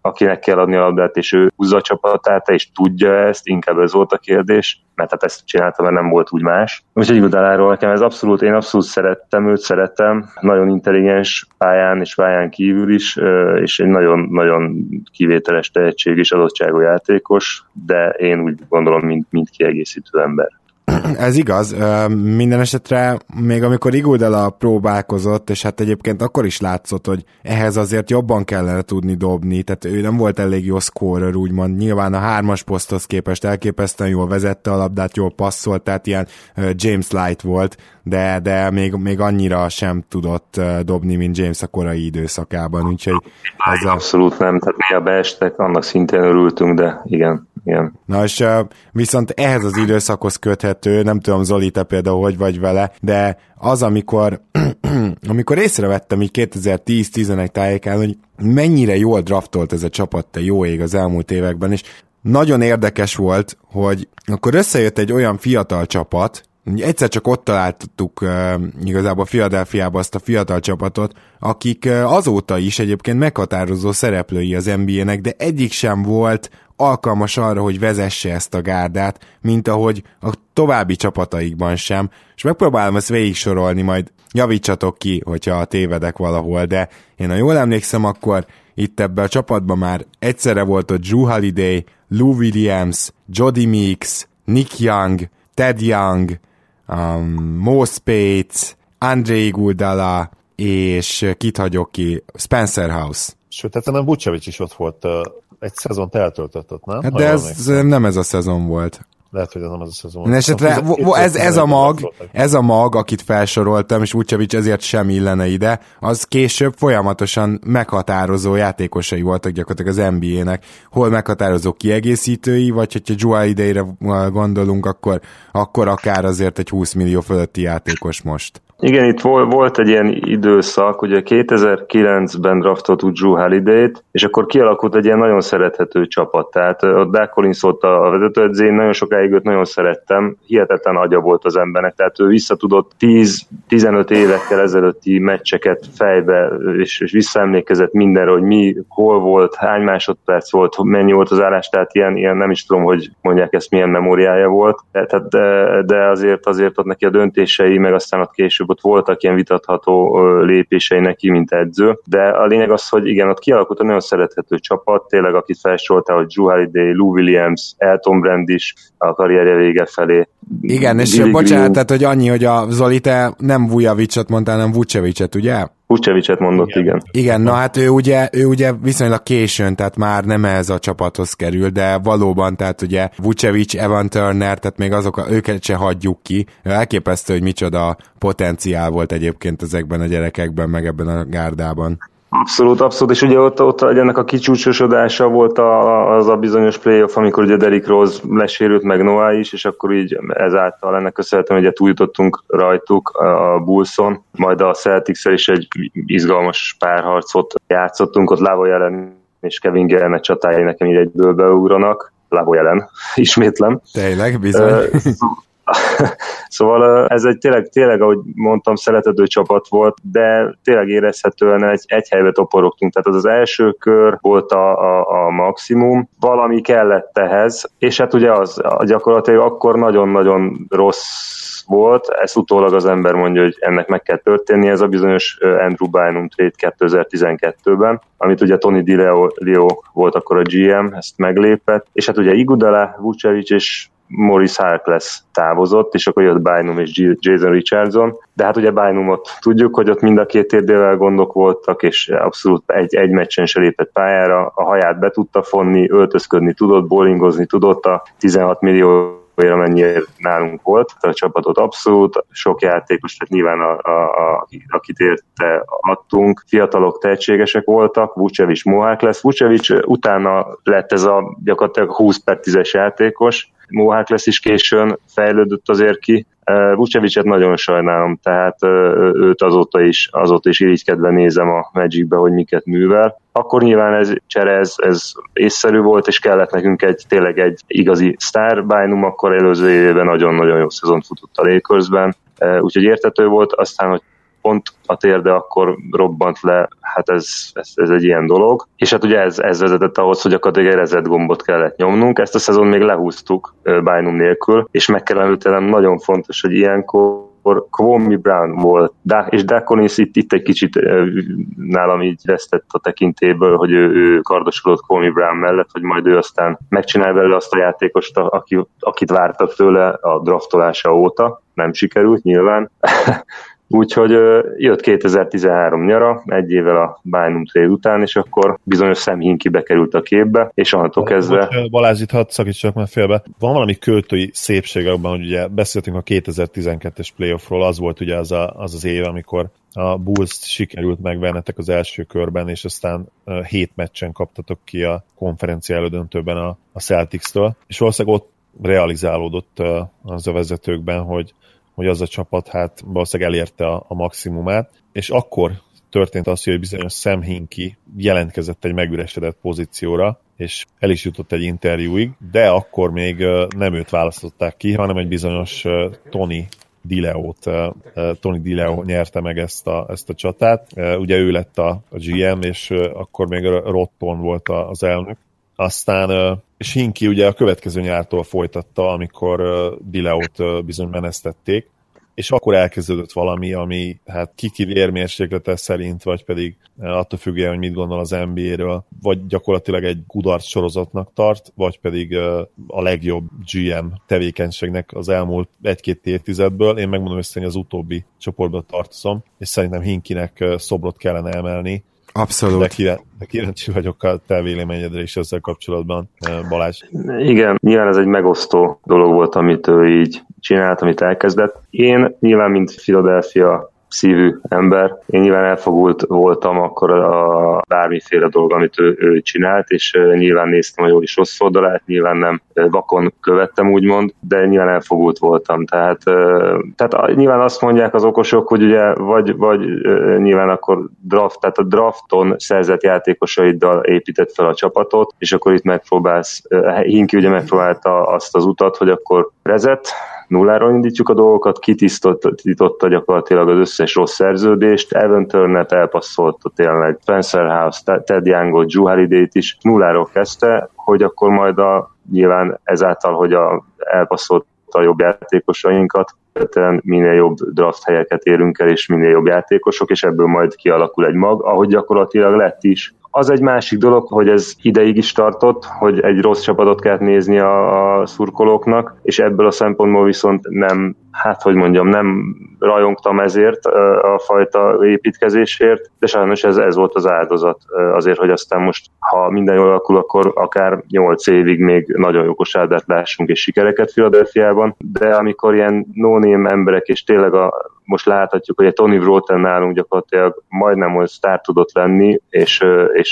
akinek kell adni a labdát, és ő húzza a csapatát, és tudja ezt, inkább ez volt a kérdés, mert hát ezt csináltam, mert nem volt úgy más. Úgyhogy Igudaláról nekem ez abszolút, én abszolút szerettem, őt szeretem, nagyon intelligens pályán és pályán kívül is, és egy nagyon-nagyon kivételes tehetség és adottságú játékos, de én úgy gondolom, mint kiegészítő ember. Ez igaz, minden esetre még amikor Igudala próbálkozott, és hát egyébként akkor is látszott, hogy ehhez azért jobban kellene tudni dobni, tehát ő nem volt elég jó szkórer, úgymond, nyilván a 3-as poszthoz képest elképesztően jól vezette a labdát, jól passzolt, tehát ilyen James Light volt, de még annyira sem tudott dobni, mint James a korai időszakában, úgyhogy... Abszolút nem, tehát néha beestek, annak szintén örültünk, de igen. Na és viszont ehhez az időszakhoz köthető, nem tudom, Zoli, te például hogy vagy vele, de az, amikor észrevettem így 2010-11 tájékán, hogy mennyire jól draftolt ez a csapat, te jó ég, az elmúlt években, és nagyon érdekes volt, hogy akkor összejött egy olyan fiatal csapat, egyszer csak ott találtuk igazából Philadelphiába azt a fiatal csapatot, akik azóta is egyébként meghatározó szereplői az NBA-nek, de egyik sem volt alkalmas arra, hogy vezesse ezt a gárdát, mint ahogy a további csapataikban sem, és megpróbálom ezt végig sorolni, majd javítsatok ki, hogyha tévedek valahol, de én ha jól emlékszem, akkor itt ebben a csapatban már egyszerre volt ott Jrue Holiday, Lou Williams, Jody Meeks, Nick Young, Ted Young, Mo Spates, Andrei Iguodala, és kit hagyok ki, Spencer Hawes. Sőt, tehát nem Vučević is ott volt, egy szezont eltöltött, nem? Hát de nem ez a szezon volt. Lehet, hogy ez nem ez a szezon. Ez a mag, akit felsoroltam, és Vučević ezért sem illene ide, az később folyamatosan meghatározó játékosai voltak gyakorlatilag az NBA-nek, hol meghatározó kiegészítői, vagy hogyha Jrue Holiday-re gondolunk, akkor akár azért egy 20 millió fölötti játékos most. Igen, itt volt egy ilyen időszak, ugye 2009-ben draftoltuk Jrue Holiday-t, és akkor kialakult egy ilyen nagyon szerethető csapat. Tehát a Doug Collins volt a vezetőedző, nagyon sokáig őt nagyon szerettem, hihetetlen agya volt az embernek, tehát ő vissza tudott 10-15 évekkel ezelőtti meccseket fejbe, és visszaemlékezett mindenre, hogy mi, hol volt, hány másodperc volt, mennyi volt az állás, tehát ilyen nem is tudom, hogy mondják ezt, milyen memóriája volt. Tehát, de azért ott neki a döntései, meg aztán ott később ott voltak ilyen vitatható lépései neki, mint edző, de a lényeg az, hogy igen, ott kialakult a nagyon szerethető csapat, tényleg akit felsoroltál, hogy Jrue Holiday, Lou Williams, Elton Brand is a karrierje vége felé. Igen, és bocsánat, tehát, hogy annyi, hogy a Zoli, te nem Vučevićot mondtál, hanem Vučevićet, ugye? Vučevićet mondott, igen. Igen, na hát ő ugye viszonylag későn, tehát már nem ez a csapathoz kerül, de valóban, tehát ugye Vučević, Evan Turner, tehát még őket se hagyjuk ki. Elképesztő, hogy micsoda potenciál volt egyébként ezekben a gyerekekben, meg ebben a gárdában. Abszolút, és ugye ott ennek a kicsúcsosodása volt az a bizonyos playoff, amikor ugye Derrick Rose lesérült, meg Noah is, és akkor így ezáltal ennek köszönhetően, hogy túljutottunk rajtuk a Bullson, majd a Celtics-el is egy izgalmas párharcot játszottunk, ott Lavoie ellen és Kevin Garnett csatái nekem így egyből beugranak, Lavoie ellen, ismétlem. Tényleg, bizony. Szóval ez egy tényleg, ahogy mondtam, szeretető csapat volt, de tényleg érezhetően egy helybe toporogtunk, tehát az első kör volt a maximum, valami kellett ehhez, és hát ugye az gyakorlatilag akkor nagyon-nagyon rossz volt, ezt utólag az ember mondja, hogy ennek meg kell történni, ez a bizonyos Andrew Bynum trade 2012-ben, amit ugye Tony DiLeo volt akkor a GM, ezt meglépett, és hát ugye Igudala, Vučević és Maurice Harkless távozott, és akkor jött Bynum és Jason Richardson, de hát ugye Bynumot tudjuk, hogy ott mind a két térdével gondok voltak, és abszolút egy meccsen se lépett pályára, a haját be tudta fonni, öltözködni tudott, bowlingozni tudott, a 16 millió amennyire nálunk volt, a csapatot abszolút, sok játékos, tehát nyilván akit érte adtunk, fiatalok tehetségesek voltak, Vučević, Harkless, Vučević utána lett ez a gyakorlatilag 20/10-es játékos, Mo Harkless is későn fejlődött azért ki. Vučevićet nagyon sajnálom, tehát őt azóta is irigykedve nézem a Magicbe, hogy miket művel. Akkor nyilván ez csere, ez észszerű volt, és kellett nekünk tényleg egy igazi sztár. Bynum akkor előző évben nagyon-nagyon jó szezont futott a Lakersben, úgyhogy értető volt, aztán, hogy pont a térde akkor robbant le, hát ez egy ilyen dolog. És hát ugye ez vezetett ahhoz, hogy akkor egy reset gombot kellett nyomnunk. Ezt a szezon még lehúztuk Bynum nélkül, és meg kell említenem, nagyon fontos, hogy ilyenkor Kwame Brown volt, és Doug Collins itt egy kicsit nálam így vesztett a tekintéből, hogy ő kardoskodott Kwame Brown mellett, hogy majd ő aztán megcsinál belőle azt a játékost, akit vártak tőle a draftolása óta. Nem sikerült nyilván. Úgyhogy jött 2013 nyara, egy évvel a Bynum trade után, és akkor bizonyos Sam Hinkie bekerült a képbe, és onnantól kezdve... Balázs, itt hadd szakítsak már félbe. Van valami költői szépség abban, hogy ugye beszéltünk a 2012-es playoffról, az volt ugye az év, amikor a Bulls-t sikerült megvernetek az első körben, és aztán 7 meccsen kaptatok ki a konferencia elődöntőben a Celtics-től, és valószínűleg ott realizálódott az a vezetőkben, hogy az a csapat hát valószínűleg elérte a maximumát, és akkor történt az, hogy bizonyos Sam Hinkie jelentkezett egy megüresedett pozícióra, és el is jutott egy interjúig, de akkor még nem őt választották ki, hanem egy bizonyos Tony DiLeo nyerte meg ezt a csatát. Ugye ő lett a GM, és akkor még Rotton volt az elnök. Aztán Hinkie ugye a következő nyártól folytatta, amikor Dileót bizony menesztették, és akkor elkezdődött valami, ami hát kiki vérmérséklete szerint, vagy pedig attól függően, hogy mit gondol az NBA-ről, vagy gyakorlatilag egy kudarc sorozatnak tart, vagy pedig a legjobb GM tevékenységnek az elmúlt 1-2 évtizedből. Én megmondom össze, hogy az utóbbi csoportban tartozom, és szerintem Hinkinek szobrot kellene emelni. Abszolút. De kíváncsi vagyok a te véleményedre is ezzel kapcsolatban, Balázs. Igen, nyilván ez egy megosztó dolog volt, amit ő így csinált, amit elkezdett. Én nyilván, mint Philadelphia szívű ember, én nyilván elfogult voltam akkor a bármiféle dolog, amit ő csinált, és nyilván néztem a jól is rossz oldalát, nyilván nem vakon követtem, úgymond, de nyilván elfogult voltam. Tehát nyilván azt mondják az okosok, hogy ugye vagy nyilván akkor draft, tehát a drafton szerzett játékosaiddal épített fel a csapatot, és akkor itt megpróbálsz, Hinkie ugye megpróbálta azt az utat, hogy akkor reset, nulláról indítjuk a dolgokat, kitisztította gyakorlatilag az összes rossz szerződést, Evan Turner-t elpasszolta tényleg, Spencer Hawes, Ted Youngot, Jrue Holiday-t is nulláról kezdte, hogy akkor majd nyilván ezáltal, hogy elpasszolta a jobb játékosainkat, minél jobb draft helyeket érünk el, és minél jobb játékosok, és ebből majd kialakul egy mag, ahogy gyakorlatilag lett is. Az egy másik dolog, hogy ez ideig is tartott, hogy egy rossz csapatot kellett nézni a szurkolóknak, és ebből a szempontból viszont nem, hát hogy mondjam, nem rajongtam ezért a fajta építkezésért, de sajnos ez volt az áldozat azért, hogy aztán most, ha minden jól alakul, akkor akár 8 évig még nagyon jó kosárlabdát lássunk és sikereket Philadelphiában, de amikor ilyen no-name emberek, és tényleg most láthatjuk, hogy a Tony Wroten nálunk gyakorlatilag majdnem olyan sztár tudott lenni, és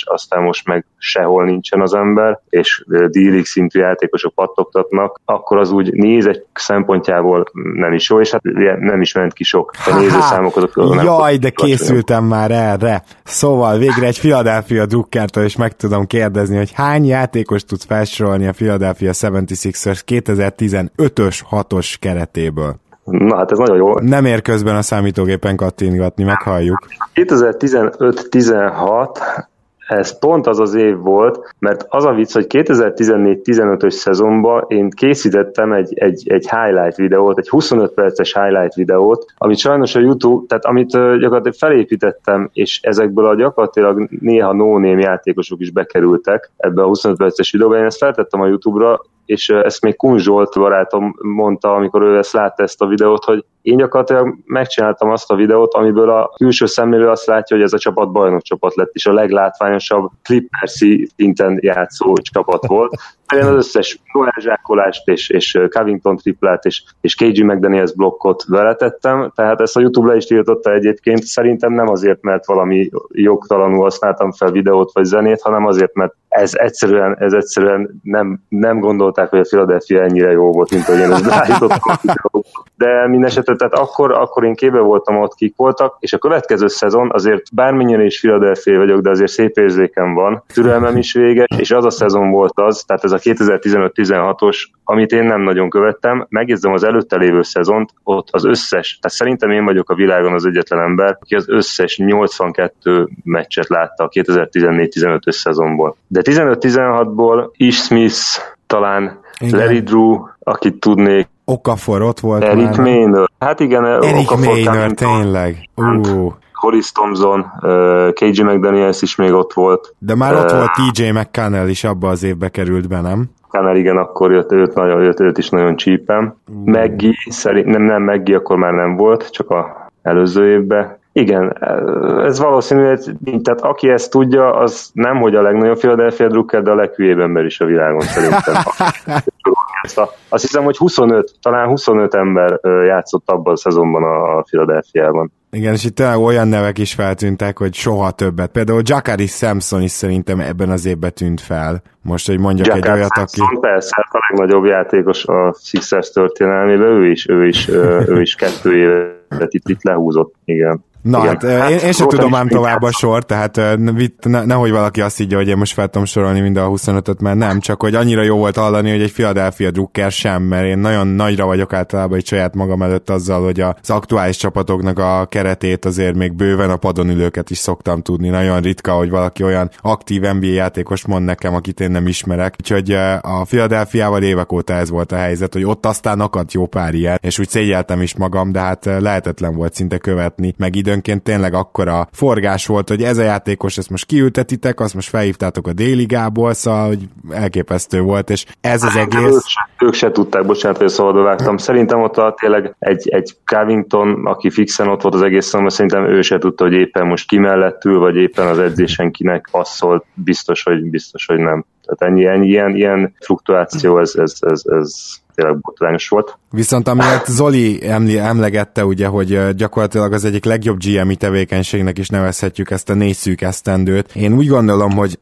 aztán most meg sehol nincsen az ember, és D-league szintű játékosok pattogtatnak, akkor az úgy nézek szempontjából nem is jó, és hát nem is ment ki sok. A nézőszámok azok... Jaj, de készültem már erre. Szóval végre egy Philadelphia drukkertől is meg tudom kérdezni, hogy hány játékos tudsz felsorolni a Philadelphia 76ers 2015-ös 6-os keretéből? Na hát ez nagyon jó. Nem ér közben a számítógépen kattintgatni, meghalljuk. 2015-16 ez pont az az év volt, mert az a vicc, hogy 2014-15-ös szezonban én készítettem egy highlight videót, egy 25 perces highlight videót, amit sajnos a YouTube, tehát amit gyakorlatilag felépítettem, és ezekből a gyakorlatilag néha no-name játékosok is bekerültek ebbe a 25 perces videóba, én ezt feltettem a YouTube-ra, és ezt még Kun Zsolt barátom mondta, amikor ő ezt látta, ezt a videót, hogy Én gyakorlatilag megcsináltam azt a videót, amiből a külső szemlélő azt látja, hogy ez a csapat bajnok csapat lett, és a leglátványosabb Clippers-i szinten játszó csapat volt. Az összes zsákolást és Covington triplát és KG McDaniels blokkot veletettem, tehát ezt a YouTube le is tiltotta egyébként. Szerintem nem azért, mert valami jogtalanul használtam fel videót vagy zenét, hanem azért, mert ez egyszerűen nem gondolták, hogy a Philadelphia ennyire jó volt, mint ahogy én ezt beállítottam. De mindesetre, tehát akkor én képbe voltam ott, kik voltak, és a következő szezon azért bármennyire is Philadelphia vagyok, de azért szép érzékem van, türelmem is véges, és az a szezon volt az, tehát ez a 2015-16-os, amit én nem nagyon követtem, megjegyzem az előtte lévő szezont, ott az összes, tehát szerintem én vagyok a világon az egyetlen ember, aki az összes 82 meccset látta a 2014-15-ös szezonból. De 15-16-ból Ish Smith, talán igen. Larry Drew, akit tudnék, Okafor ott volt már. Erik Maynard. Hát igen, Okafor. Erik Maynard, tényleg. Hollis Thompson, KG McDaniels is még ott volt. De már ott volt TJ McConnell is, abba az évbe került be, nem? McConnell igen, akkor jött, őt is nagyon csípem. Meggi, nem Meggi, akkor már nem volt, csak az előző évben. Igen, ez valószínűleg, tehát aki ezt tudja, az nemhogy a legnagyobb Philadelphia drukker, de a leghülyébb ember is a világon szerintem. Azt hiszem, hogy 25 ember játszott abban a szezonban a Philadelphiában. Igen, és itt olyan nevek is feltűntek, hogy soha többet. Például Jacari Sampson is szerintem ebben az évben tűnt fel. Most, hogy mondjak Jacari egy olyat, Sampson, aki... persze, a legnagyobb játékos a Sixers történelmében, ő is 2 évet itt lehúzott, igen. Na igen, hát én sem tudom ám tovább a sor, tehát nehogy valaki azt higgye, hogy én most fel tudom sorolni mind a 25-öt, mert nem, csak hogy annyira jó volt hallani, hogy egy Philadelphia drukker sem, mert én nagyon nagyra vagyok általában egy saját magam előtt azzal, hogy az aktuális csapatoknak a keretét azért még bőven a padon ülőket is szoktam tudni. Nagyon ritka, hogy valaki olyan aktív NBA játékos mond nekem, akit én nem ismerek. Úgyhogy a Philadelphiával évek óta ez volt a helyzet, hogy ott aztán akadt jó pár ilyen, és úgy szégyeltem is magam, de hát lehetetlen volt szinte követni, meg időnként tényleg akkora forgás volt, hogy ez a játékos, ezt most kiültetitek, azt most felhívtátok a D-ligából, szóval hogy elképesztő volt, és ez az egész... Ők se tudták, bocsánat, hogy szabadba vágtam. Szerintem ott tényleg egy Covington, aki fixen ott volt az egész szomban, szerintem ő se tudta, hogy éppen most ki mellett ül, vagy éppen az edzésen kinek passzolt, biztos, hogy nem. Tehát ennyi ilyen fluktuáció, ez tényleg botrányos volt. Viszont amiért Zoli emlegette, ugye, hogy gyakorlatilag az egyik legjobb GM-i tevékenységnek is nevezhetjük ezt a 4 szűk esztendőt. Én úgy gondolom, hogy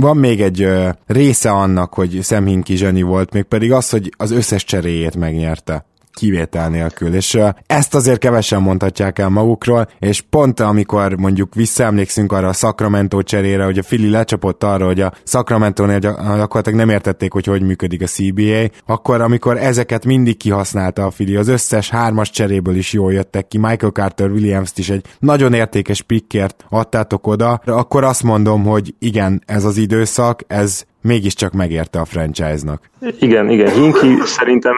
van még egy része annak, hogy Sam Hinkie zseni volt, mégpedig az, hogy az összes cseréjét megnyerte. Kivétel nélkül, és ezt azért kevesen mondhatják el magukról, és pont amikor mondjuk visszaemlékszünk arra a Sacramento cserére, hogy a Philly lecsapott arra, hogy a Sacramento-nél gyakorlatilag nem értették, hogy működik a CBA, akkor amikor ezeket mindig kihasználta a Philly, az összes 3-as cseréből is jól jöttek ki, Michael Carter Williams-t is egy nagyon értékes pickért adtátok oda, akkor azt mondom, hogy igen, ez az időszak, ez mégiscsak megérte a franchise-nak. Igen. Hinkie, szerintem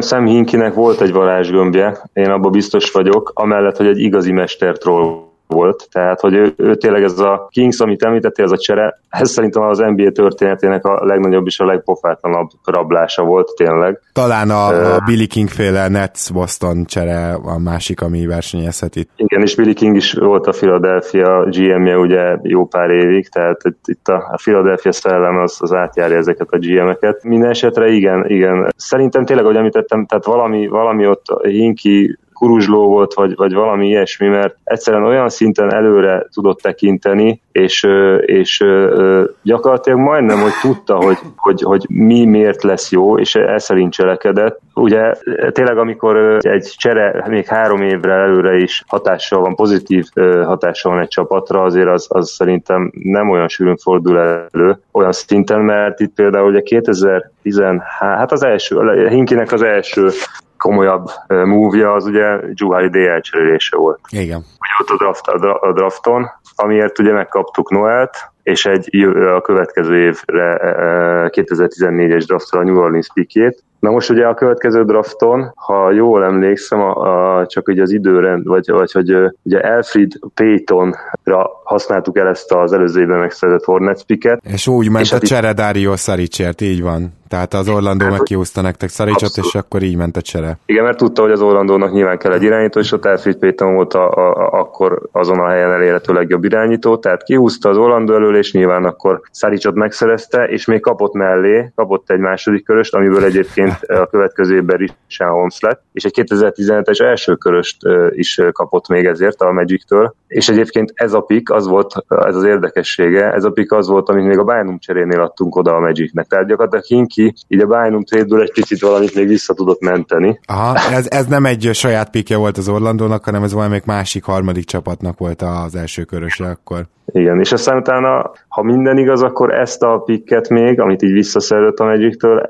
Sam Hinkie-nek volt egy varázsgömbje, én abban biztos vagyok, amellett, hogy egy igazi mestertroll volt, tehát, hogy ő tényleg ez a Kings, amit említettél, ez a csere, ez szerintem az NBA történetének a legnagyobb és a legpofátlanabb rablása volt, tényleg. Talán a Billy King-féle Nets-Boston csere a másik, ami versenyezhet itt. Igen, és Billy King is volt a Philadelphia GM-je ugye jó pár évig, tehát itt a Philadelphia szellem az átjárja ezeket a GM-eket. Minden esetre igen. Szerintem tényleg, ahogy említettem, tehát valami ott Hinkie kuruzsló volt, vagy valami ilyesmi, mert egyszerűen olyan szinten előre tudott tekinteni, és gyakorlatilag majdnem, hogy tudta, hogy mi miért lesz jó, és ez szerint cselekedett. Ugye tényleg, amikor egy csere még 3 évre előre is hatással van, pozitív hatással van egy csapatra, azért az szerintem nem olyan sűrűn fordul elő olyan szinten, mert itt például ugye 2013, hát az első, Hinkinek az első komolyabb move-ja az ugye Jrue Holiday elcserélése volt. Igen. Ugye ott a drafton, amiért ugye megkaptuk Noelt, és a következő évre 2014-es draftra a New Orleans pickjét. Na most ugye a következő drafton, ha jól emlékszem, csak ugye az időrend, vagy hogy ugye Elfrid Payton használtuk el ezt az előző évben megszerzett Hornets picket. És úgy ment és a csere Dario Saricért, így van. Tehát az Orlandónak kiúzta nektek Saricot, és akkor így ment a csere. Igen, mert tudta, hogy az Orlandónak nyilván kell egy irányító, és ott Elfrid Payton volt akkor azon a helyen elérhető legjobb irányító, tehát kiúzta az Orlandó elől, és nyilván akkor Saricot megszerezte, és még kapott mellé, kapott egy második köröst, amiből egyébként a következő évben Richard Holmes lett, és egy 2017-es első köröst is kapott még ezért a Magic-től, és egyébként ez a pick az volt, ez az érdekessége, ez a pick az volt, amit még a Bynum cserénél adtunk oda a Magicnek. Tehát gyakorlatilag Hinkie így a Bynum trade-ből egy picit valamit még vissza tudott menteni. Aha, ez nem egy saját pickje volt az Orlandónak, hanem ez valamelyik másik harmadik csapatnak volt az első körösre akkor. Igen, és aztán utána, ha minden igaz, akkor ezt a picket még, amit így visszaszerzett a Magic-től,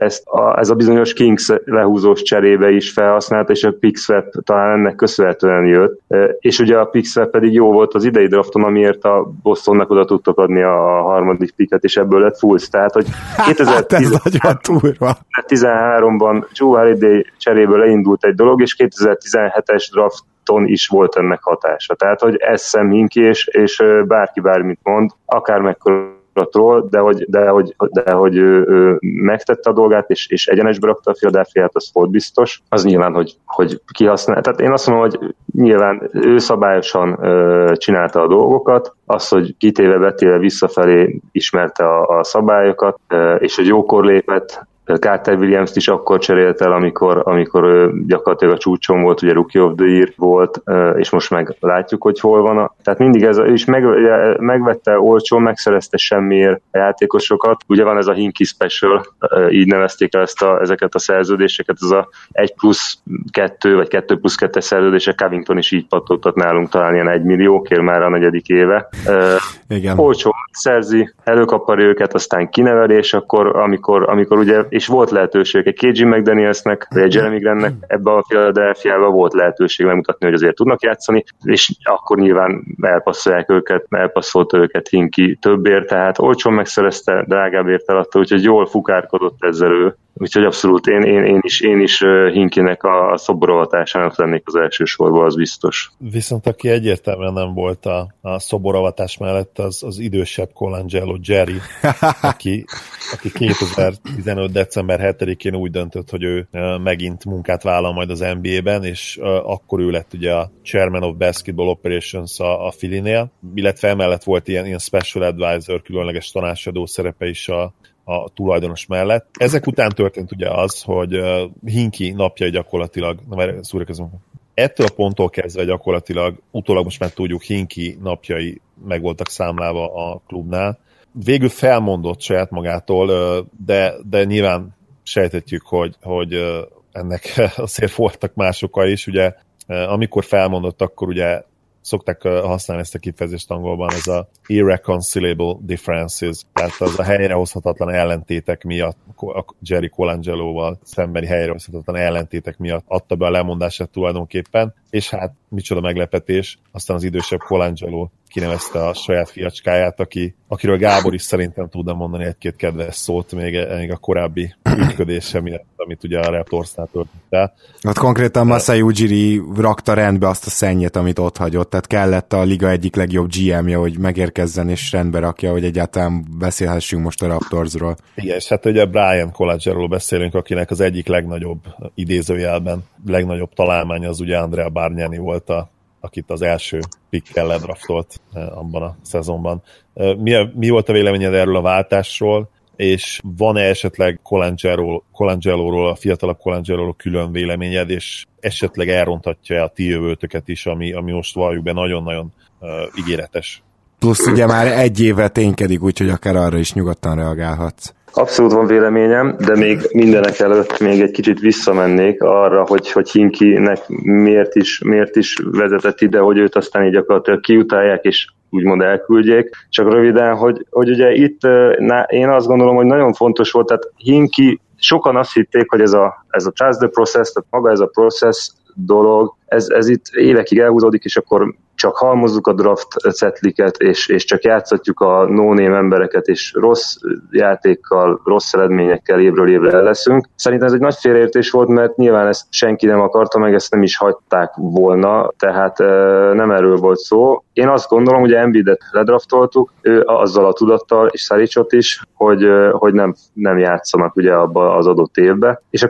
ez a bizonyos Kings lehúzós cserébe is felhasznált, és a pick swap talán ennek köszönhetően jött. És ugye a pick swap pedig jó volt az idei drafton, amiért a Bostonnak oda tudtok adni a harmadik picket, és ebből lett Fultz. Tehát, hogy 2013-ban Jrue Holiday cseréből leindult egy dolog, és 2017-es draft is volt ennek hatása. Tehát, hogy ez Sam Hinkie, és bárki bármit mond, akár mekkora troll, de hogy ő megtette a dolgát, és egyenesbe rakta a Philadelphiát, az volt biztos. Az nyilván, hogy kihasznál. Tehát én azt mondom, hogy nyilván ő szabályosan csinálta a dolgokat, az, hogy kitéve betéve visszafelé ismerte a szabályokat, és hogy jókor lépett. Carter Williams-t is akkor cserélt el, amikor gyakorlatilag a csúcson volt, ugye Rookie of the Year volt, és most meg látjuk, hogy hol van. Tehát mindig ez, ő is megvette olcsón, megszerezte semmiért a játékosokat. Ugye van ez a Hinkie Special, így nevezték el ezeket a szerződéseket, ez a 1+2 vagy 2+2-es szerződése, Covington is így pattogtat nálunk, talán ilyen 1 milliókért már a negyedik éve. Igen. Olcsón szerzi, előkaparja őket, aztán kineveli, és akkor, amikor ugye és volt lehetőség, egy KG McDanielsnek, vagy egy Jeremy Grantnek ebbe a Philadelphiába volt lehetőség megmutatni, hogy azért tudnak játszani, és akkor nyilván elpasszolta őket Hinkie többért, tehát olcsón megszerezte, drágábbért eladta, úgyhogy jól fukárkodott ezzel ő. Úgyhogy abszolút én is Hinkie-nek a szoborovatásának lennék az elsősorban, az biztos. Viszont aki egyértelműen nem volt a szoborovatás mellett, az idősebb Colangelo Jerry, aki 2015. december 7-én úgy döntött, hogy ő megint munkát vállal majd az NBA-ben, és akkor ő lett ugye a Chairman of Basketball Operations a Philly-nél, illetve emellett volt ilyen special advisor, különleges tanácsadó szerepe is a tulajdonos mellett. Ezek után történt ugye az, hogy Hinkie napjai gyakorlatilag, ettől a ponttól kezdve gyakorlatilag, utólag most már tudjuk, Hinkie napjai meg voltak számlálva a klubnál. Végül felmondott saját magától, de nyilván sejtetjük, hogy ennek azért voltak más okai is. Ugye, amikor felmondott, akkor ugye szokták használni ezt a kifejezést angolban, ez a irreconcilable differences, tehát az a helyrehozhatatlan ellentétek miatt, a Jerry Colangeloval szembeni helyrehozhatatlan ellentétek miatt adta be a lemondását tulajdonképpen, és hát micsoda meglepetés, aztán az idősebb Colangelo kinevezte a saját fiacskáját, akiről Gábor is szerintem tudna mondani egy-két kedves szót még a korábbi ügyködése miatt, amit ugye a Raptorsnál történt el. Hát konkrétan Masai Ujiri rakta rendbe azt a szennyet, amit ott hagyott, tehát kellett a liga egyik legjobb GM-je, hogy megérkezzen és rendbe rakja, hogy egyáltalán beszélhessünk most a Raptorsról. Igen, és hát ugye Brian Colangeloról beszélünk, akinek az egyik legnagyobb idézőjelben, legnagyobb találmánya az ugye Andrea Bargnani volt, akit az első pickkel ledraftolt abban a szezonban. Mi volt a véleményed erről a váltásról, és van-e esetleg Colangeloról, a fiatalabb Colangeloról külön véleményed, és esetleg elrontatja a ti jövőtöket is, ami most valljuk be nagyon-nagyon ígéretes? Plusz ugye már egy éve ténykedik, úgyhogy akár arra is nyugodtan reagálhatsz. Abszolút van véleményem, de még mindenek előtt még egy kicsit visszamennék arra, hogy Hinkie-nek miért is vezetett ide, hogy őt aztán így gyakorlatilag kiutálják, és úgymond elküldjék. Csak röviden, hogy ugye itt én azt gondolom, hogy nagyon fontos volt, tehát Hinkie, sokan azt hitték, hogy ez a trust the process, tehát maga ez a process dolog, ez itt évekig elhúzódik, és akkor csak halmozzuk a draft cetliket, és csak játszatjuk a no-name embereket, és rossz játékkal, rossz eredményekkel évről évre el leszünk. Szerintem ez egy nagy félreértés volt, mert nyilván ezt senki nem akarta, meg ezt nem is hagyták volna, tehát nem erről volt szó. Én azt gondolom, ugye Embiidet ledraftoltuk, ő azzal a tudattal, és Saricot is, hogy nem játszanak ugye abba az adott évbe, és a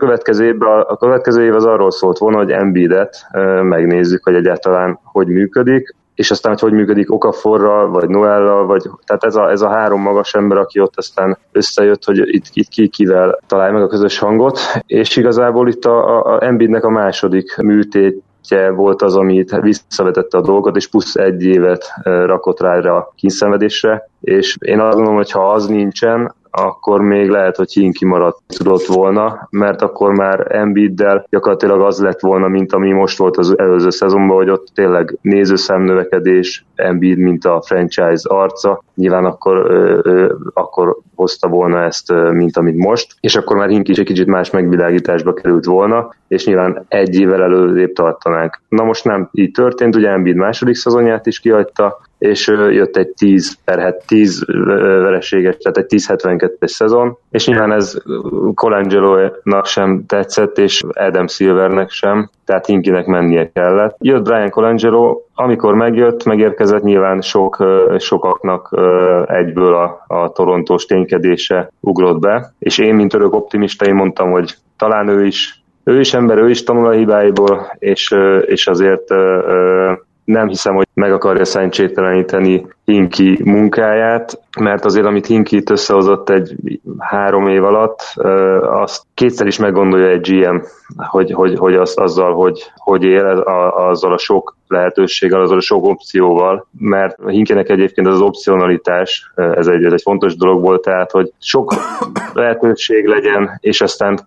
következő év az arról szólt volna, hogy Embiidet megnézzük, hogy egyáltalán hogy működik, és aztán, hogy működik Okaforral, vagy Noellal, vagy tehát ez a három magas ember, aki ott aztán összejött, hogy itt kivel találja meg a közös hangot, és igazából itt a Embiidnek a második műtétje volt az, amit visszavetette a dolgot, és plusz egy évet rakott rá a kínszenvedésre, és én azt gondolom, hogy ha az nincsen, akkor még lehet, hogy Hinkie maradt tudott volna, mert akkor már Embiiddel gyakorlatilag az lett volna, mint ami most volt az előző szezonban, hogy ott tényleg nézőszám növekedés, Embiid, mint a franchise arca, nyilván akkor hozta volna ezt, mint amit most, és akkor már Hinkie is egy kicsit más megvilágításba került volna, és nyilván egy évvel előrébb tartanánk. Na most nem így történt, ugye Embiid második szezonját is kihagyta, és jött egy 10 vereséges, tehát egy 10-72-es szezon, és nyilván ez Colangelo-nak sem tetszett, és Adam Silvernek sem, tehát Hinkinek mennie kellett. Jött Brian Colangelo, amikor megérkezett, nyilván sokaknak egyből a torontós ténykedése ugrott be, és én, mint örök optimista, én mondtam, hogy talán ő is ember, ő is tanul a hibáiból, és azért nem hiszem, hogy meg akarja szerencsétleníteni Hinkie munkáját, mert azért, amit Hinkie itt összehozott egy 3 év alatt, azt kétszer is meggondolja egy GM, hogy azzal, hogy él, azzal a sok lehetőséggel, azzal a sok opcióval, mert Hinkinek egyébként az opcionalitás, ez egy fontos dolog volt, tehát, hogy sok lehetőség legyen, és aztán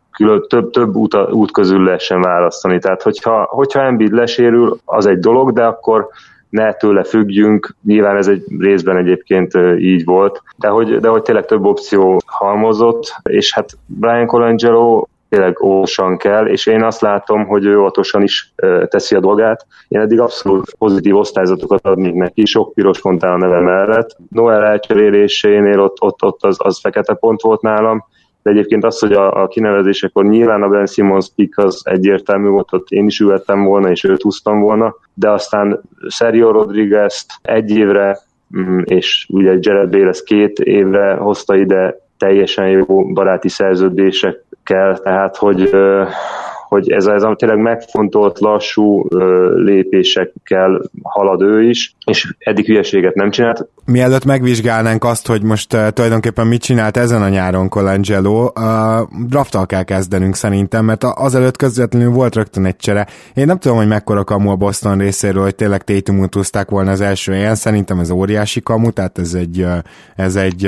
több út közül lehessen választani. Tehát, hogyha Embiid lesérül, az egy dolog, de akkor ne tőle függjünk, nyilván ez egy részben egyébként így volt, de hogy tényleg több opció halmozott, és hát Brian Colangelo tényleg óvatosan kell, és én azt látom, hogy ő óvatosan is teszi a dolgát. Én eddig abszolút pozitív osztályzatokat adnék neki, sok piros pontál a neve mellett. Noel elcserélésénél ott az fekete pont volt nálam, de egyébként az, hogy a kinevezésekor nyilván a Ben Simmons pick az egyértelmű volt, ott én is ültem volna, és őt húztam volna, de aztán Sergio Rodriguez-t egy évre, és ugye Jared Bales 2 évre hozta ide teljesen jó baráti szerződésekkel, tehát hogy ez tényleg megfontolt, lassú lépésekkel halad ő is, és eddig hülyeséget nem csinált. Mielőtt megvizsgálnánk azt, hogy most tulajdonképpen mit csinált ezen a nyáron Colangelo, drafttal kell kezdenünk szerintem, mert azelőtt közvetlenül volt rögtön egy csere. Én nem tudom, hogy mekkora kamu a Boston részéről, hogy tényleg Tatumot húzták volna az első helyen, szerintem ez óriási kamu, tehát ez egy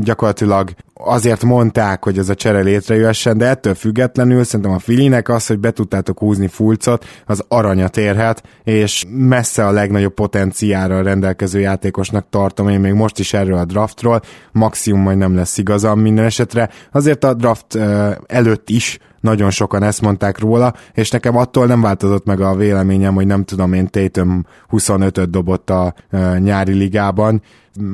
gyakorlatilag azért mondták, hogy ez a csere létrejöhessen, de ettől függetlenül szerintem a Phillynek az, hogy be tudtátok húzni Fulcot, az aranyat érhet, és messze a legnagyobb potenciálra rendelkező játékosnak tartom én még most is erről a draftról, maximum majd nem lesz igazam minden esetre. Azért a draft előtt is nagyon sokan ezt mondták róla, és nekem attól nem változott meg a véleményem, hogy nem tudom, én Tatum 25-öt dobott a nyári ligában,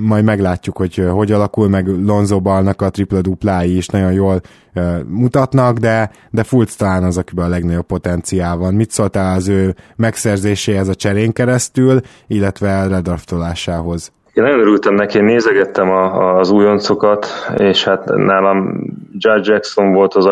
majd meglátjuk, hogy alakul, meg Lonzo Ballnak a tripla-duplái is nagyon jól mutatnak, de Fultz talán az, akiben a legnagyobb potenciál van. Mit szóltál az ő megszerzéséhez a cserén keresztül, illetve ledraftolásához? Én nagyon örültem neki, én nézegettem az újoncokat, és hát nálam Judge Jackson volt az,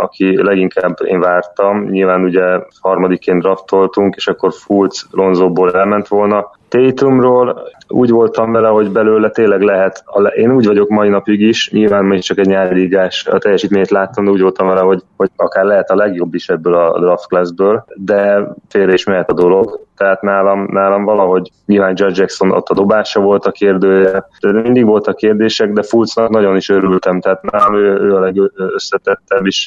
aki leginkább én vártam. Nyilván ugye harmadiként draftoltunk, és akkor Fultz Lonzóból elment volna. Tatumról úgy voltam vele, hogy belőle tényleg lehet, én úgy vagyok mai napig is, nyilván még csak egy nyári ligás a teljesítményt láttam, de úgy voltam vele, hogy akár lehet a legjobb is ebből a draft classből, de félre is mehet a dolog. Tehát nálam valahogy nyilván Judge Jackson ott a dobása volt a kérdője, mindig voltak kérdések, de Fultznak nagyon is örültem, tehát nálam ő a legösszetettebb is,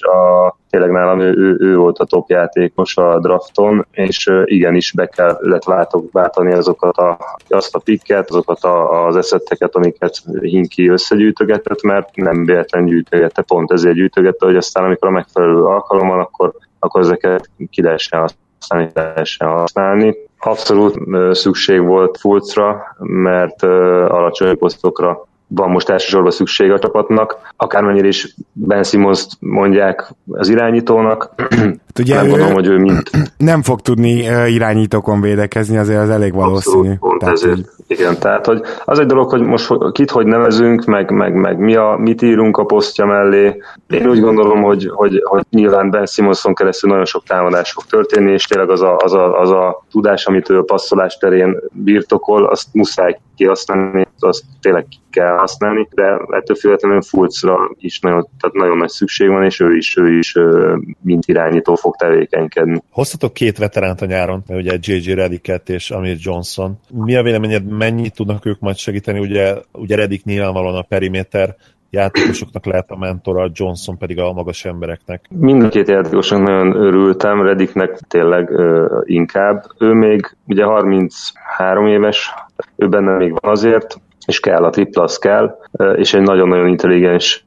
tényleg nálam ő volt a top játékos a drafton, és igenis be kellett váltani azokat azt a pikket, azokat az eszetteket, amiket Hinkie összegyűjtögetett, mert nem véletlen gyűjtögette, pont ezért gyűjtögette, hogy aztán amikor a megfelelő alkalom van, akkor ezeket ki lehessen használni. Abszolút szükség volt Fultzra, mert alacsony posztokra van most elsősorban szükség a csapatnak. Akármennyire is Ben Simmons-t mondják az irányítónak, ugye nem gondolom, hogy ő mint... Nem fog tudni irányítókon védekezni, azért az elég valószínű. Abszolút, tehát ezért. Igen, tehát hogy az egy dolog, hogy most kit hogy nevezünk, meg mit írunk a posztja mellé. Én úgy gondolom, hogy nyilván Ben Simonson keresztül nagyon sok támadás fog történni, és tényleg az a tudás, amit ő a passzolás terén birtokol, azt muszáj kihasználni, azt tényleg ki kell használni, de ettől függetlenül Fultzra is nagyon nagy szükség van, és ő is mint irányító fog tevékenykedni. Hoztatok két veteránt a nyáron, ugye J.J. Redick-et és Amir Johnson. Mi a véleményed, mennyit tudnak ők majd segíteni? Ugye Redick nyilvánvalóan a periméter játékosoknak lehet a mentora, Johnson pedig a magas embereknek. Mind két játékosnak nagyon örültem, Redicknek tényleg inkább. Ő még ugye 33 éves, ő benne még van azért, és kell a tripla, az kell, és egy nagyon-nagyon intelligens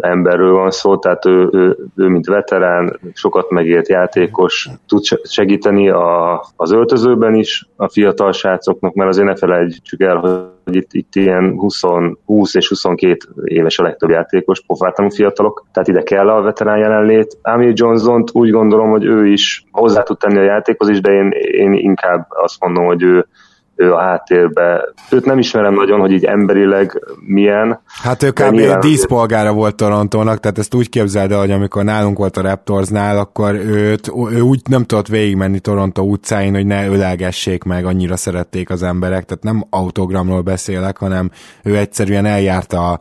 emberről van szó, tehát ő mint veterán, sokat megélt játékos, tud segíteni az öltözőben is a fiatal srácoknak, mert azért ne felejtsük el, hogy itt ilyen 20 és 22 éves a legtöbb játékos, pofátlanul fiatalok, tehát ide kell a veterán jelenlét. Amir Johnson-t úgy gondolom, hogy ő is hozzá tud tenni a játékhoz is, de én inkább azt mondom, hogy ő a háttérbe. Őt nem ismerem nagyon, hogy így emberileg milyen. Hát ő kb. Díszpolgára volt Torontónak, tehát ezt úgy képzeld el, hogy amikor nálunk volt a Raptorsnál, akkor ő úgy nem tudott végigmenni Torontó utcáin, hogy ne ölelgessék meg, annyira szerették az emberek, tehát nem autogramról beszélek, hanem ő egyszerűen eljárt a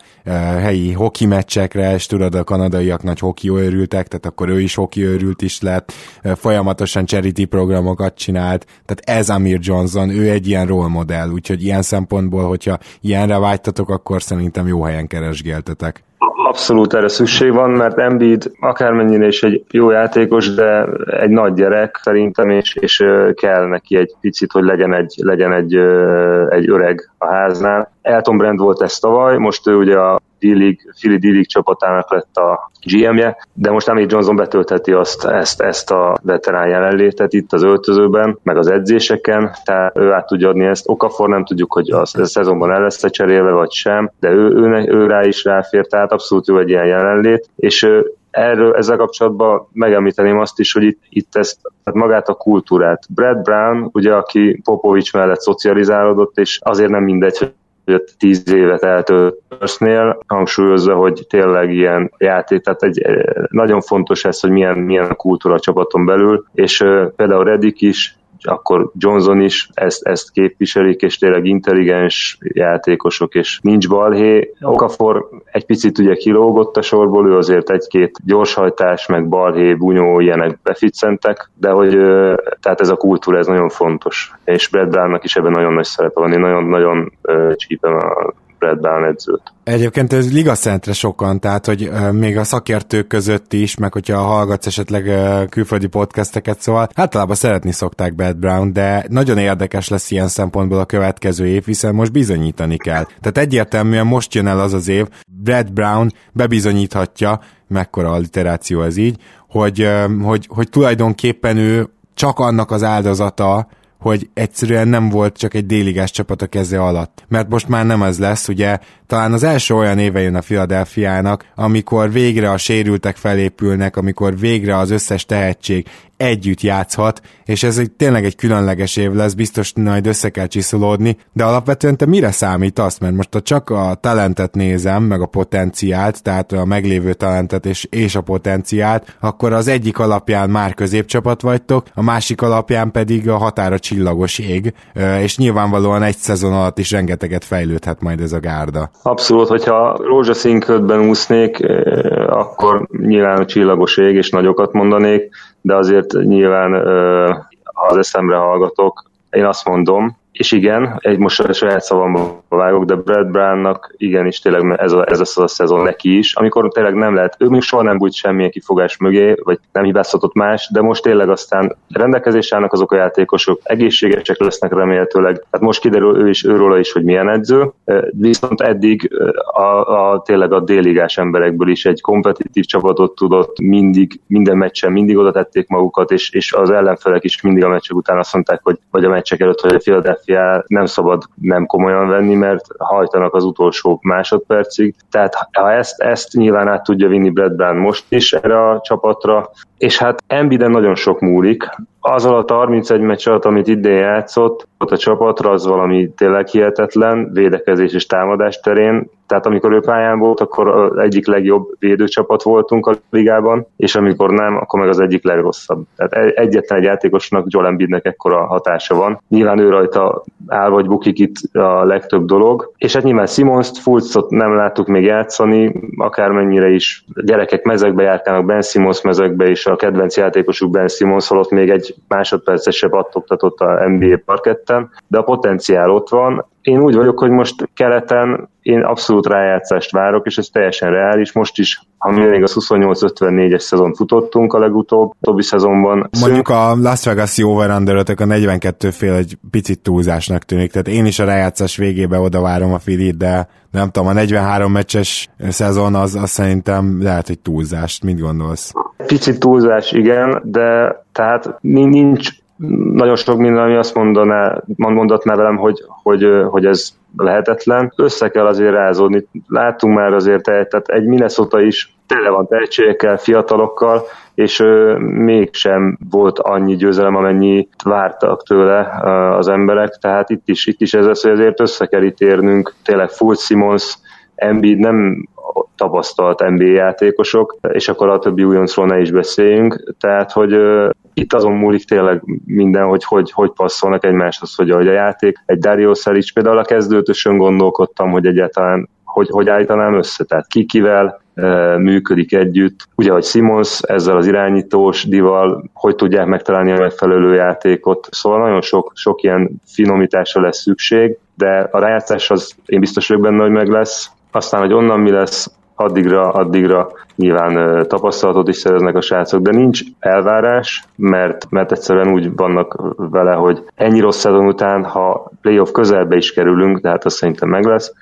helyi hoki meccsekre, és tudod, a kanadaiak nagy hoki őrültek, tehát akkor ő is hoki őrült is lett, folyamatosan charity programokat csinált, tehát ez Amir Johnson, ő egy ilyen rólmodell, úgyhogy ilyen szempontból, hogyha ilyenre vágytatok, akkor szerintem jó helyen keresgéltetek. Abszolút erre szükség van, mert Embiid akármennyire is egy jó játékos, de egy nagy gyerek szerintem, és kell neki egy picit, hogy legyen egy öreg a háznál. Elton Brand volt ez tavaly, most ő ugye a Philly D-League csapatának lett a GM-je, de most Amir Johnson betöltheti ezt a veterán jelenlétet itt az öltözőben, meg az edzéseken, tehát ő át tudja adni ezt. Okafor nem tudjuk, hogy a szezonban el lesz cserélve, vagy sem, de ő rá is ráfér, tehát abszolút jó egy ilyen jelenlét, és erről ezzel kapcsolatban megemlíteném azt is, hogy itt ezt, tehát magát a kultúrát. Brad Brown, ugye, aki Popovics mellett szocializálódott, és azért nem mindegy, hogy 10 évet eltöltősznél, hangsúlyozza, hogy tényleg ilyen játék, tehát nagyon fontos ez, hogy milyen a kultúra a csapaton belül, és például Redick is, akkor Johnson is ezt képviselik, és tényleg intelligens játékosok, és nincs balhé. Okafor egy picit ugye kilógott a sorból, ő azért egy-két gyorshajtás, meg balhé, bunyó, ilyenek beficcentek, de hogy tehát ez a kultúra, ez nagyon fontos. És Brad Brownnak is ebben nagyon nagy szerepe van, én nagyon-nagyon csípem a Brad Brown edzőt. Egyébként ez ligaszentre sokan, tehát hogy még a szakértők között is, meg hogyha hallgatsz esetleg külföldi podcasteket, szóval általában szeretni szokták Brad Brown, de nagyon érdekes lesz ilyen szempontból a következő év, hiszen most bizonyítani kell. Tehát egyértelműen most jön el az az év, Brad Brown bebizonyíthatja, mekkora alliteráció ez így, hogy tulajdonképpen ő csak annak az áldozata, hogy egyszerűen nem volt csak egy D-ligás csapat a keze alatt. Mert most már nem ez lesz, ugye, talán az első olyan éve jön a Philadelphiának, amikor végre a sérültek felépülnek, amikor végre az összes tehetség együtt játszhat, és ez tényleg egy különleges év lesz, biztos majd össze kell csiszolódni, de alapvetően te mire számítasz? Mert most csak a talentet nézem, meg a potenciált, tehát a meglévő talentet és a potenciált, akkor az egyik alapján már középcsapat vagytok, a másik alapján pedig a határa csillagos ég, és nyilvánvalóan egy szezon alatt is rengeteget fejlődhet majd ez a gárda. Abszolút, hogyha rózsaszín ködben úsznék, akkor nyilván a csillagos ég, és nagyokat mondanék, de azért nyilván, ha az eszemre hallgatok, én azt mondom, És igen, most a saját szavamban vágok, de Brad Brownnak igenis tényleg ez lesz az a szezon neki is, amikor tényleg nem lehet, ő még soha nem bújt semmilyen kifogás mögé, vagy nem hibáztatott más, de most tényleg aztán rendelkezésre állnak azok a játékosok, egészségesek lesznek remélhetőleg, tehát most kiderül őróla is, hogy milyen edző, viszont eddig tényleg a D-ligás emberekből is egy kompetitív csapatot tudott, mindig, minden meccsen mindig oda tették magukat, és az ellenfelek is mindig a meccsek után azt mondták, hogy vagy a meccsek előtt, hogy a Philadelphia nem szabad nem komolyan venni, mert hajtanak az utolsó másodpercig. Tehát ha ezt nyilván át tudja vinni Brad Brown most is erre a csapatra, és hát Embiiden nagyon sok múlik. Az alatt a 31 meccs alatt, amit idén játszott, ott a csapatra az valami tényleg hihetetlen, védekezés és támadás terén. Tehát amikor ő pályán volt, akkor egyik legjobb védőcsapat voltunk a ligában, és amikor nem, akkor meg az egyik legrosszabb. Tehát egyetlen egy játékosnak, Joel Embiidnek ekkora hatása van. Nyilván ő rajta áll vagy bukik itt a legtöbb dolog. És hát nyilván Simonst, Fultzot nem láttuk még játszani, akármennyire is. A gyerekek mezekbe járkának, Ben Simmons mezekbe, és a kedvenc játékosuk Ben Simmons, holott még egy másodpercesebb attoktatott a NBA parketten, de a potenciál ott van. Én úgy vagyok, hogy most keleten én abszolút rájátszást várok, és ez teljesen reális. Most is, ha még az 28-54-es szezon futottunk a legutóbbi szezonban. Mondjuk a Las Vegas-i over-under-ötök a 42 fél egy picit túlzásnak tűnik, tehát én is a rájátszás végébe oda várom a Philit, de nem tudom, a 43 meccses szezon az szerintem lehet, hogy túlzást. Mit gondolsz? Picit túlzás, igen, de tehát nincs nagyon sok minden, ami azt mondatná velem, hogy ez lehetetlen. Össze kell azért rázódni. Láttunk már azért, tehát egy Minnesota is tele van tehetségekkel, fiatalokkal, és mégsem volt annyi győzelem, amennyi vártak tőle az emberek. Tehát itt is ez lesz, hogy azért össze kell itt érnünk. Tényleg Fultz, Simmons, Embiid nem tapasztalt NBA játékosok, és akkor a többi újoncról ne is beszéljünk. Tehát, hogy itt azon múlik tényleg minden, hogy passzolnak egymáshoz, hogy a játék. Egy Dario Saric például a kezdőtösön gondolkodtam, hogy egyáltalán hogy állítanám össze, tehát kikivel működik együtt. Ugye, hogy Simmons ezzel az irányítós dival, hogy tudják megtalálni a megfelelő játékot. Szóval nagyon sok ilyen finomításra lesz szükség, de a rájátszás az én biztos vagyok benne, hogy meg lesz. Aztán, hogy onnan mi lesz, addigra nyilván tapasztalatot is szereznek a srácok, de nincs elvárás, mert egyszerűen úgy vannak vele, hogy ennyi rossz szezon után, ha playoff közelbe is kerülünk, de hát az szerintem meg lesz,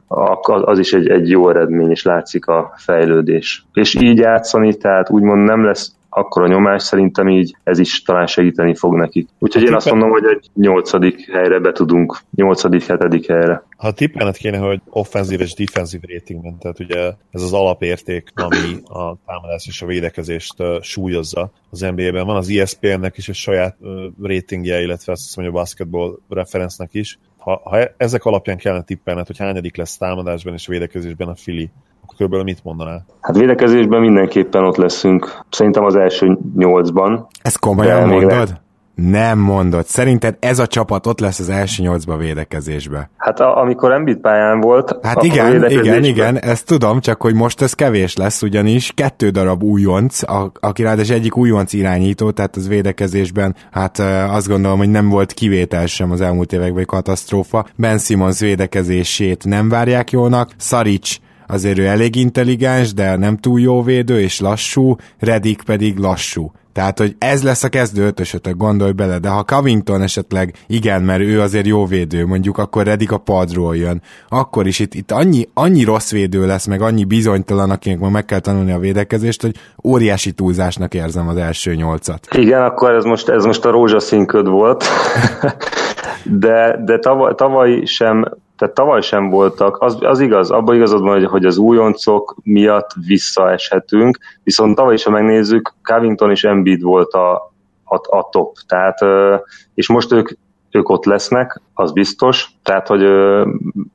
az is egy jó eredmény, és látszik a fejlődés. És így játszani, tehát úgymond nem lesz akkora nyomás, szerintem így ez is talán segíteni fog nekik. Úgyhogy én azt mondom, hogy egy 8. helyre be tudunk, 8.-7. helyre. Ha tippelned kéne, hogy offenzív és defenzív ratingben, tehát ugye ez az alapérték, ami a támadás és a védekezést súlyozza az NBA-ben. Van az ESPN-nek is egy saját ratingje, illetve azt hiszem, hogy a Basketball Reference-nek is. Ha ezek alapján kellene tippelned, hogy hányadik lesz támadásban és védekezésben a Philly, körülbelül mit mondanál? Hát védekezésben mindenképpen ott leszünk. Szerintem az első 8-ban. Ezt komolyan mondod? Nem mondod. Szerinted ez a csapat ott lesz az első 8-ban védekezésben? Hát amikor Embiid pályán volt. Hát igen, ezt tudom, csak hogy most ez kevés lesz, ugyanis 2 darab újonc, aki ráadásul egyik újonc irányító, tehát az védekezésben, hát azt gondolom, hogy nem volt kivétel sem az elmúlt években katasztrófa. Ben Simmons védekezését nem várják jónak. Saric azért ő elég intelligens, de nem túl jó védő, és lassú, Redick pedig lassú. Tehát, hogy ez lesz a kezdő ötösötök, gondolj bele, de ha Covington esetleg, igen, mert ő azért jó védő, mondjuk akkor Redick a padról jön, akkor is itt annyi rossz védő lesz, meg annyi bizonytalan, akinek majd meg kell tanulni a védekezést, hogy óriási túlzásnak érzem az első 8-at. Igen, akkor ez most a rózsaszín köd volt, de tavaly sem voltak, az igaz, abban igazad van, hogy az újoncok miatt visszaeshetünk, viszont tavaly is, ha megnézzük, Covington és Embiid volt a top, tehát, és most ők ott lesznek, az biztos, tehát, hogy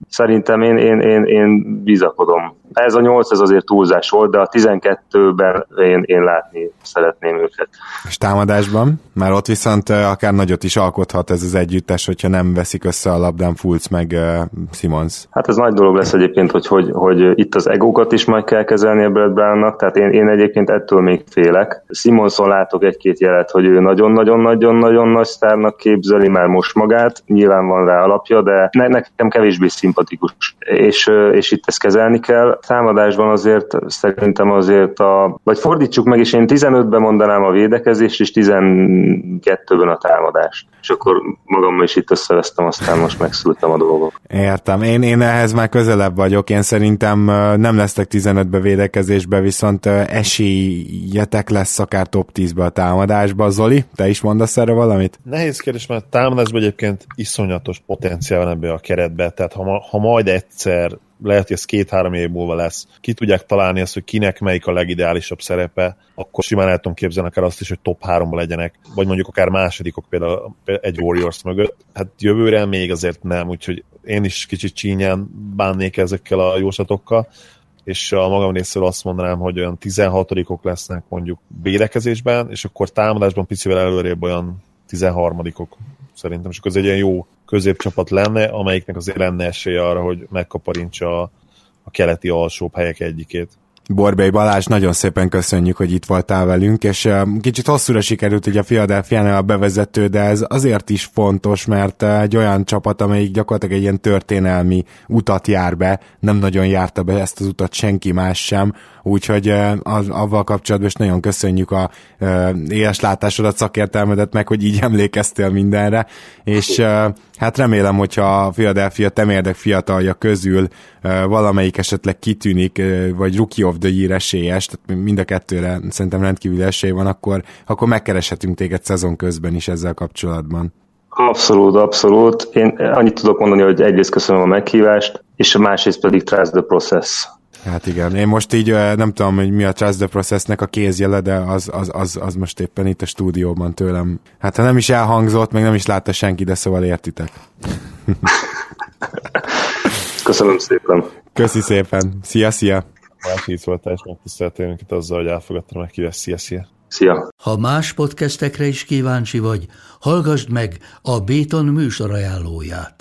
szerintem én bizakodom Ez a 8, ez azért túlzás volt, de a 12-ben én látni szeretném őket. És támadásban? Már ott viszont akár nagyot is alkothat ez az együttes, hogyha nem veszik össze a labdán Fultz meg Simons. Hát ez nagy dolog lesz egyébként, hogy itt az egókat is majd kell kezelni a Brad Brownnak, tehát én egyébként ettől még félek. Simonson látok egy-két jelet, hogy ő nagyon-nagyon-nagyon-nagyon nagy sztárnak képzeli már most magát, nyilván van rá alapja, de nekem kevésbé szimpatikus. És itt ezt kezelni kell. Támadásban azért szerintem azért vagy fordítsuk meg, és én 15-ben mondanám a védekezést, és 12-ben a támadást. És akkor magammal is itt összevesztem, aztán most megszültem a dolgok. Értem. Én ehhez már közelebb vagyok. Én szerintem nem lesztek 15-be védekezésbe, viszont esélyetek lesz akár top 10-be a támadásba. Zoli, te is mondasz erre valamit? Nehéz kérdés, mert a támadásban egyébként iszonyatos potenciál van ebbe a keretbe. Tehát ha majd egyszer, lehet, hogy ez 2-3 év múlva lesz, ki tudják találni azt, hogy kinek melyik a legideálisabb szerepe, akkor simán el tudom képzelni akár azt is, hogy top 3-ba legyenek, vagy mondjuk akár másodikok például egy Warriors mögött. Hát jövőre még azért nem, úgyhogy én is kicsit csínyen bánnék ezekkel a jóslatokkal, és a magam részéről azt mondanám, hogy olyan 16-ok lesznek mondjuk védekezésben, és akkor támadásban picivel előrébb olyan 13-ok szerintem, és akkor ez egy olyan jó középcsapat lenne, amelyiknek azért lenne esélye arra, hogy megkaparintsa a keleti alsóbb helyek egyikét. Borbély Balázs, nagyon szépen köszönjük, hogy itt voltál velünk, és kicsit hosszúra sikerült ugye a Philadelphiánál a bevezető, de ez azért is fontos, mert egy olyan csapat, amelyik gyakorlatilag egy ilyen történelmi utat jár be, nem nagyon járta be ezt az utat senki más sem, úgyhogy avval kapcsolatban is nagyon köszönjük a éles látásodat, szakértelmedet meg, hogy így emlékeztél mindenre, és hát remélem, hogyha a Philadelphia temérdek fiatalja közül valamelyik esetleg kitűnik, vagy Rookie of the Year esélyes, tehát mind a kettőre szerintem rendkívül esély van, akkor megkereshetünk téged szezon közben is ezzel kapcsolatban. Abszolút. Én annyit tudok mondani, hogy egyrészt köszönöm a meghívást, és a másrészt pedig trust the process. Hát igen, én most így nem tudom, hogy mi a Trust the Process-nek a kézjele, de az most éppen itt a stúdióban tőlem. Hát ha nem is elhangzott, meg nem is látta senki, de szóval értitek. Köszönöm szépen. Köszi szépen. Szia. Itt voltál, és megtiszteltél minket azzal, hogy elfogadtam meg kívül. Szia. Ha más podcastekre is kíváncsi vagy, hallgassd meg a Béton műsor ajánlóját.